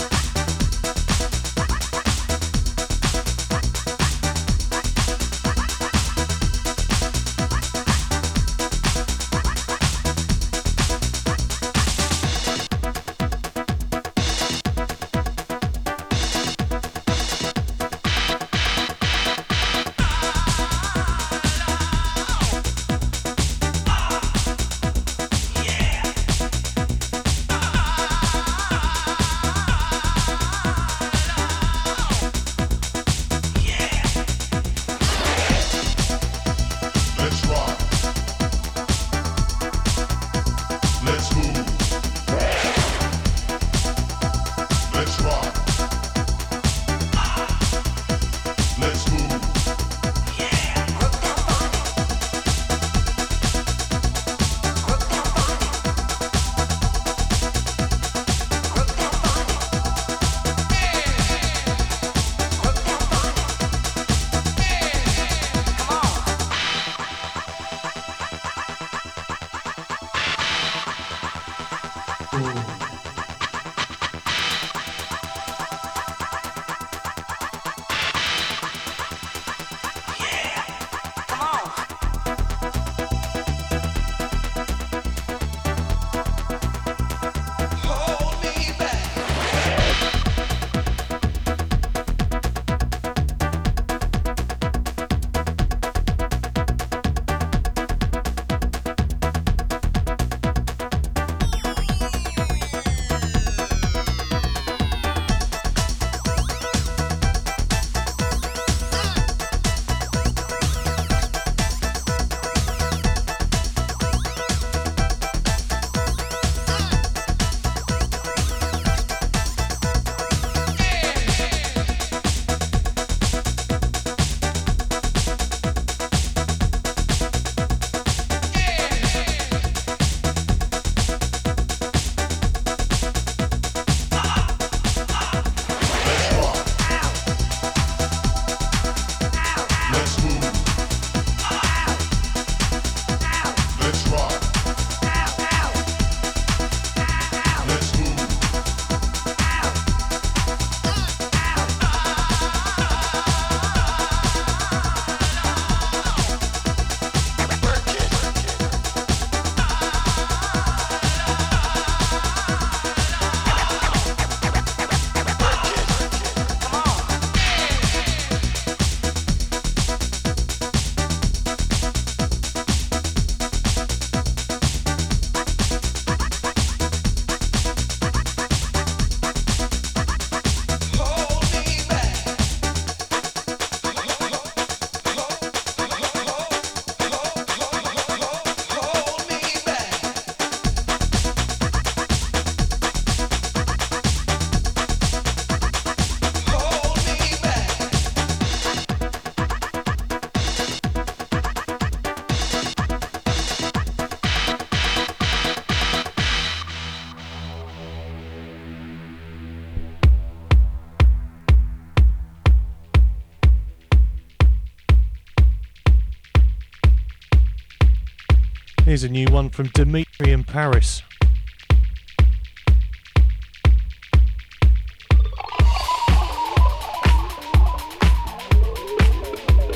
Here's a new one from Dimitri in Paris.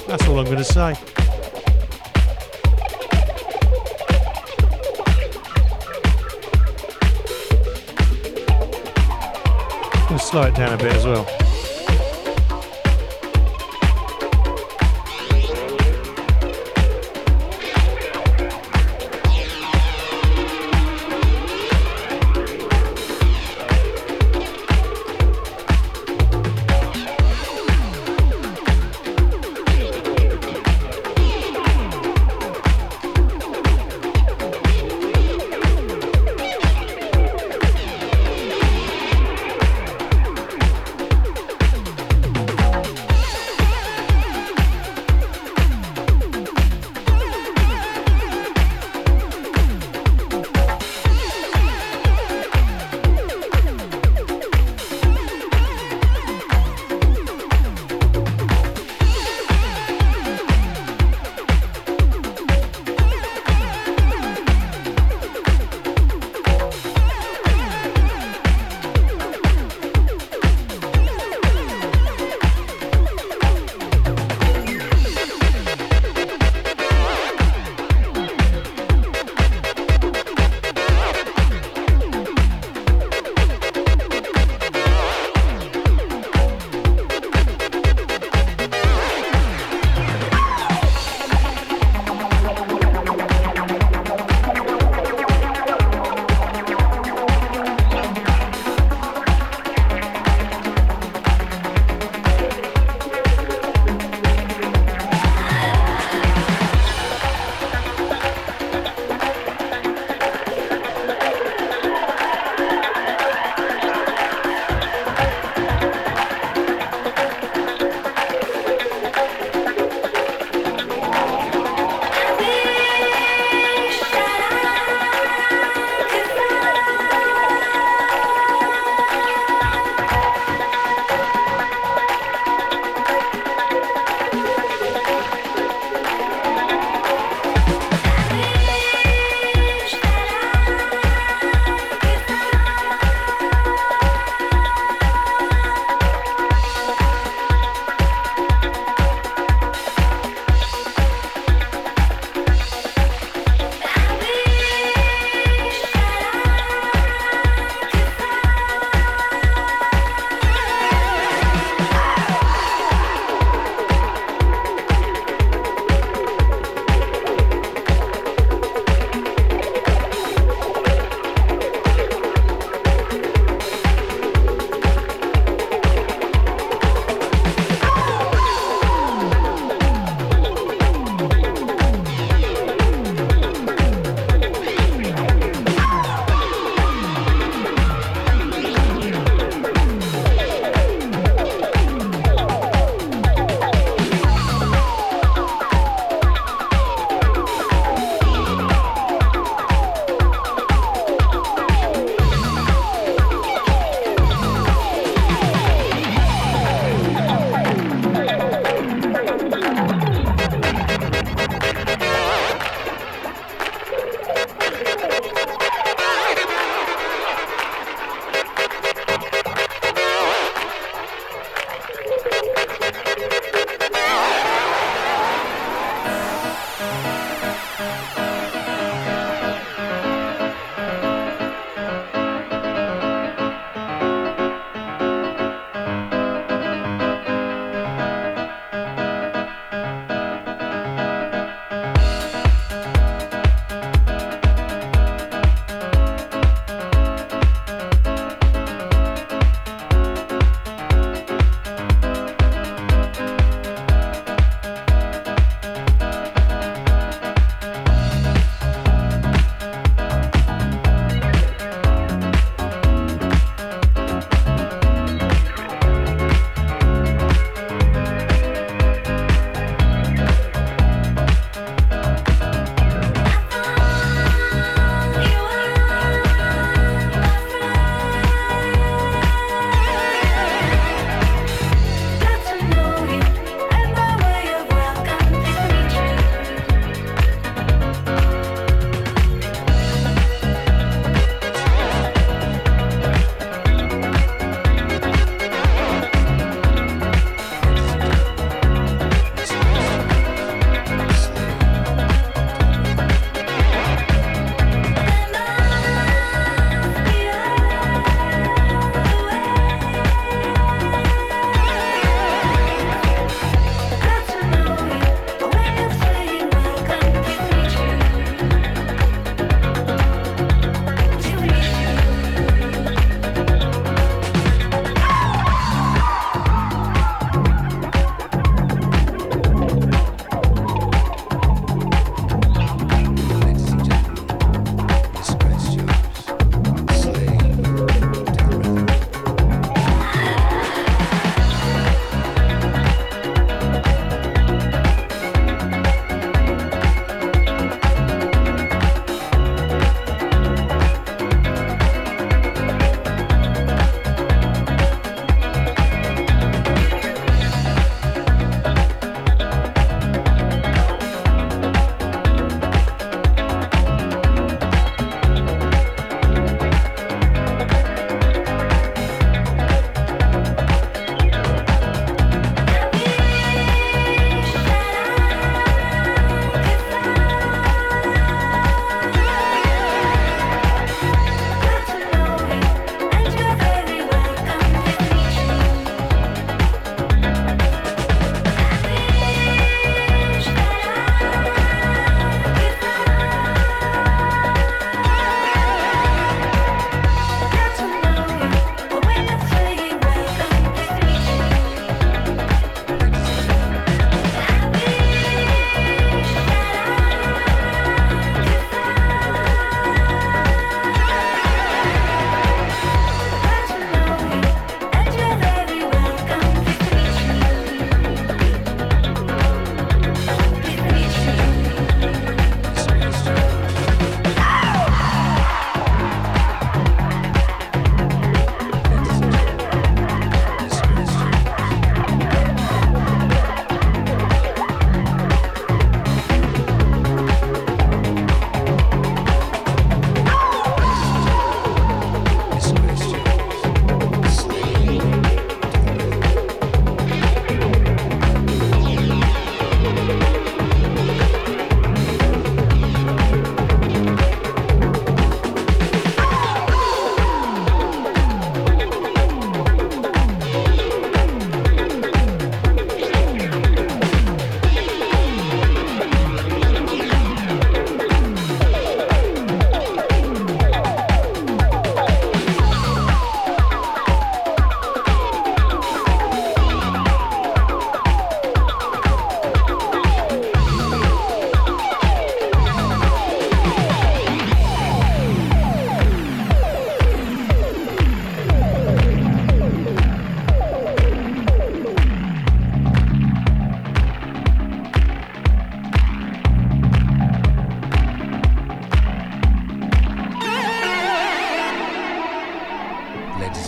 That's all I'm going to say. I'm going to slow it down a bit as well.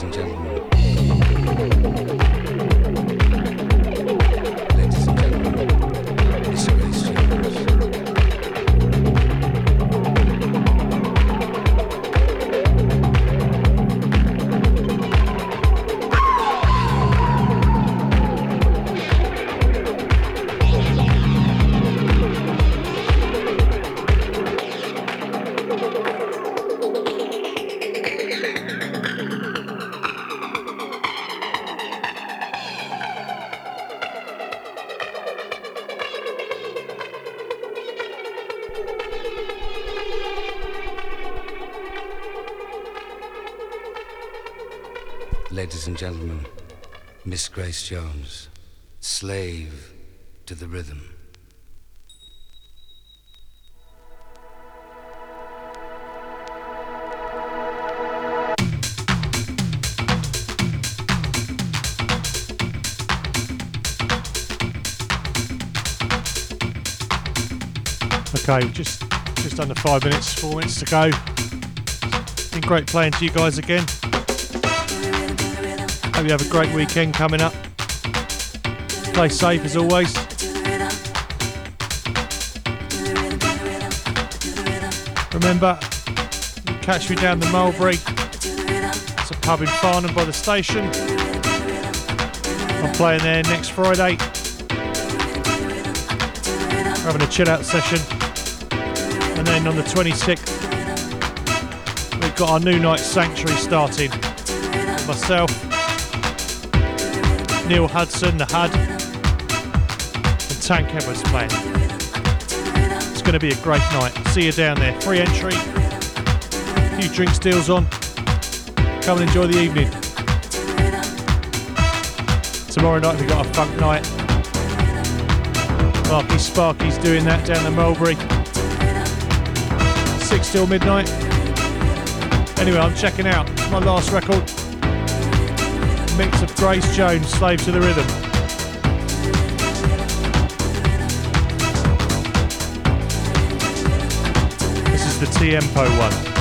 ladies and gentlemen. Ladies and gentlemen, Miss Grace Jones, slave to the rhythm. Okay, just just under five minutes, four minutes to go. It's been great playing to you guys again. Hope you have a great weekend coming up. Stay safe as always. Remember, you catch me down the Mulberry. It's a pub in Farnham by the station. I'm playing there next Friday. We're having a chill out session. And then on the twenty-sixth, we've got our new night Sanctuary starting. Myself, Neil Hudson, the Hud, and Tank Edwards playing. It's going to be a great night. See you down there. Free entry, a few drinks deals on. Come and enjoy the evening. Tomorrow night we've got a funk night. Marky Sparky's doing that down the Mulberry. Six till midnight. Anyway, I'm checking out. It's my last record. Mix of Grace Jones, Slave to the Rhythm. This is the T-Empo one.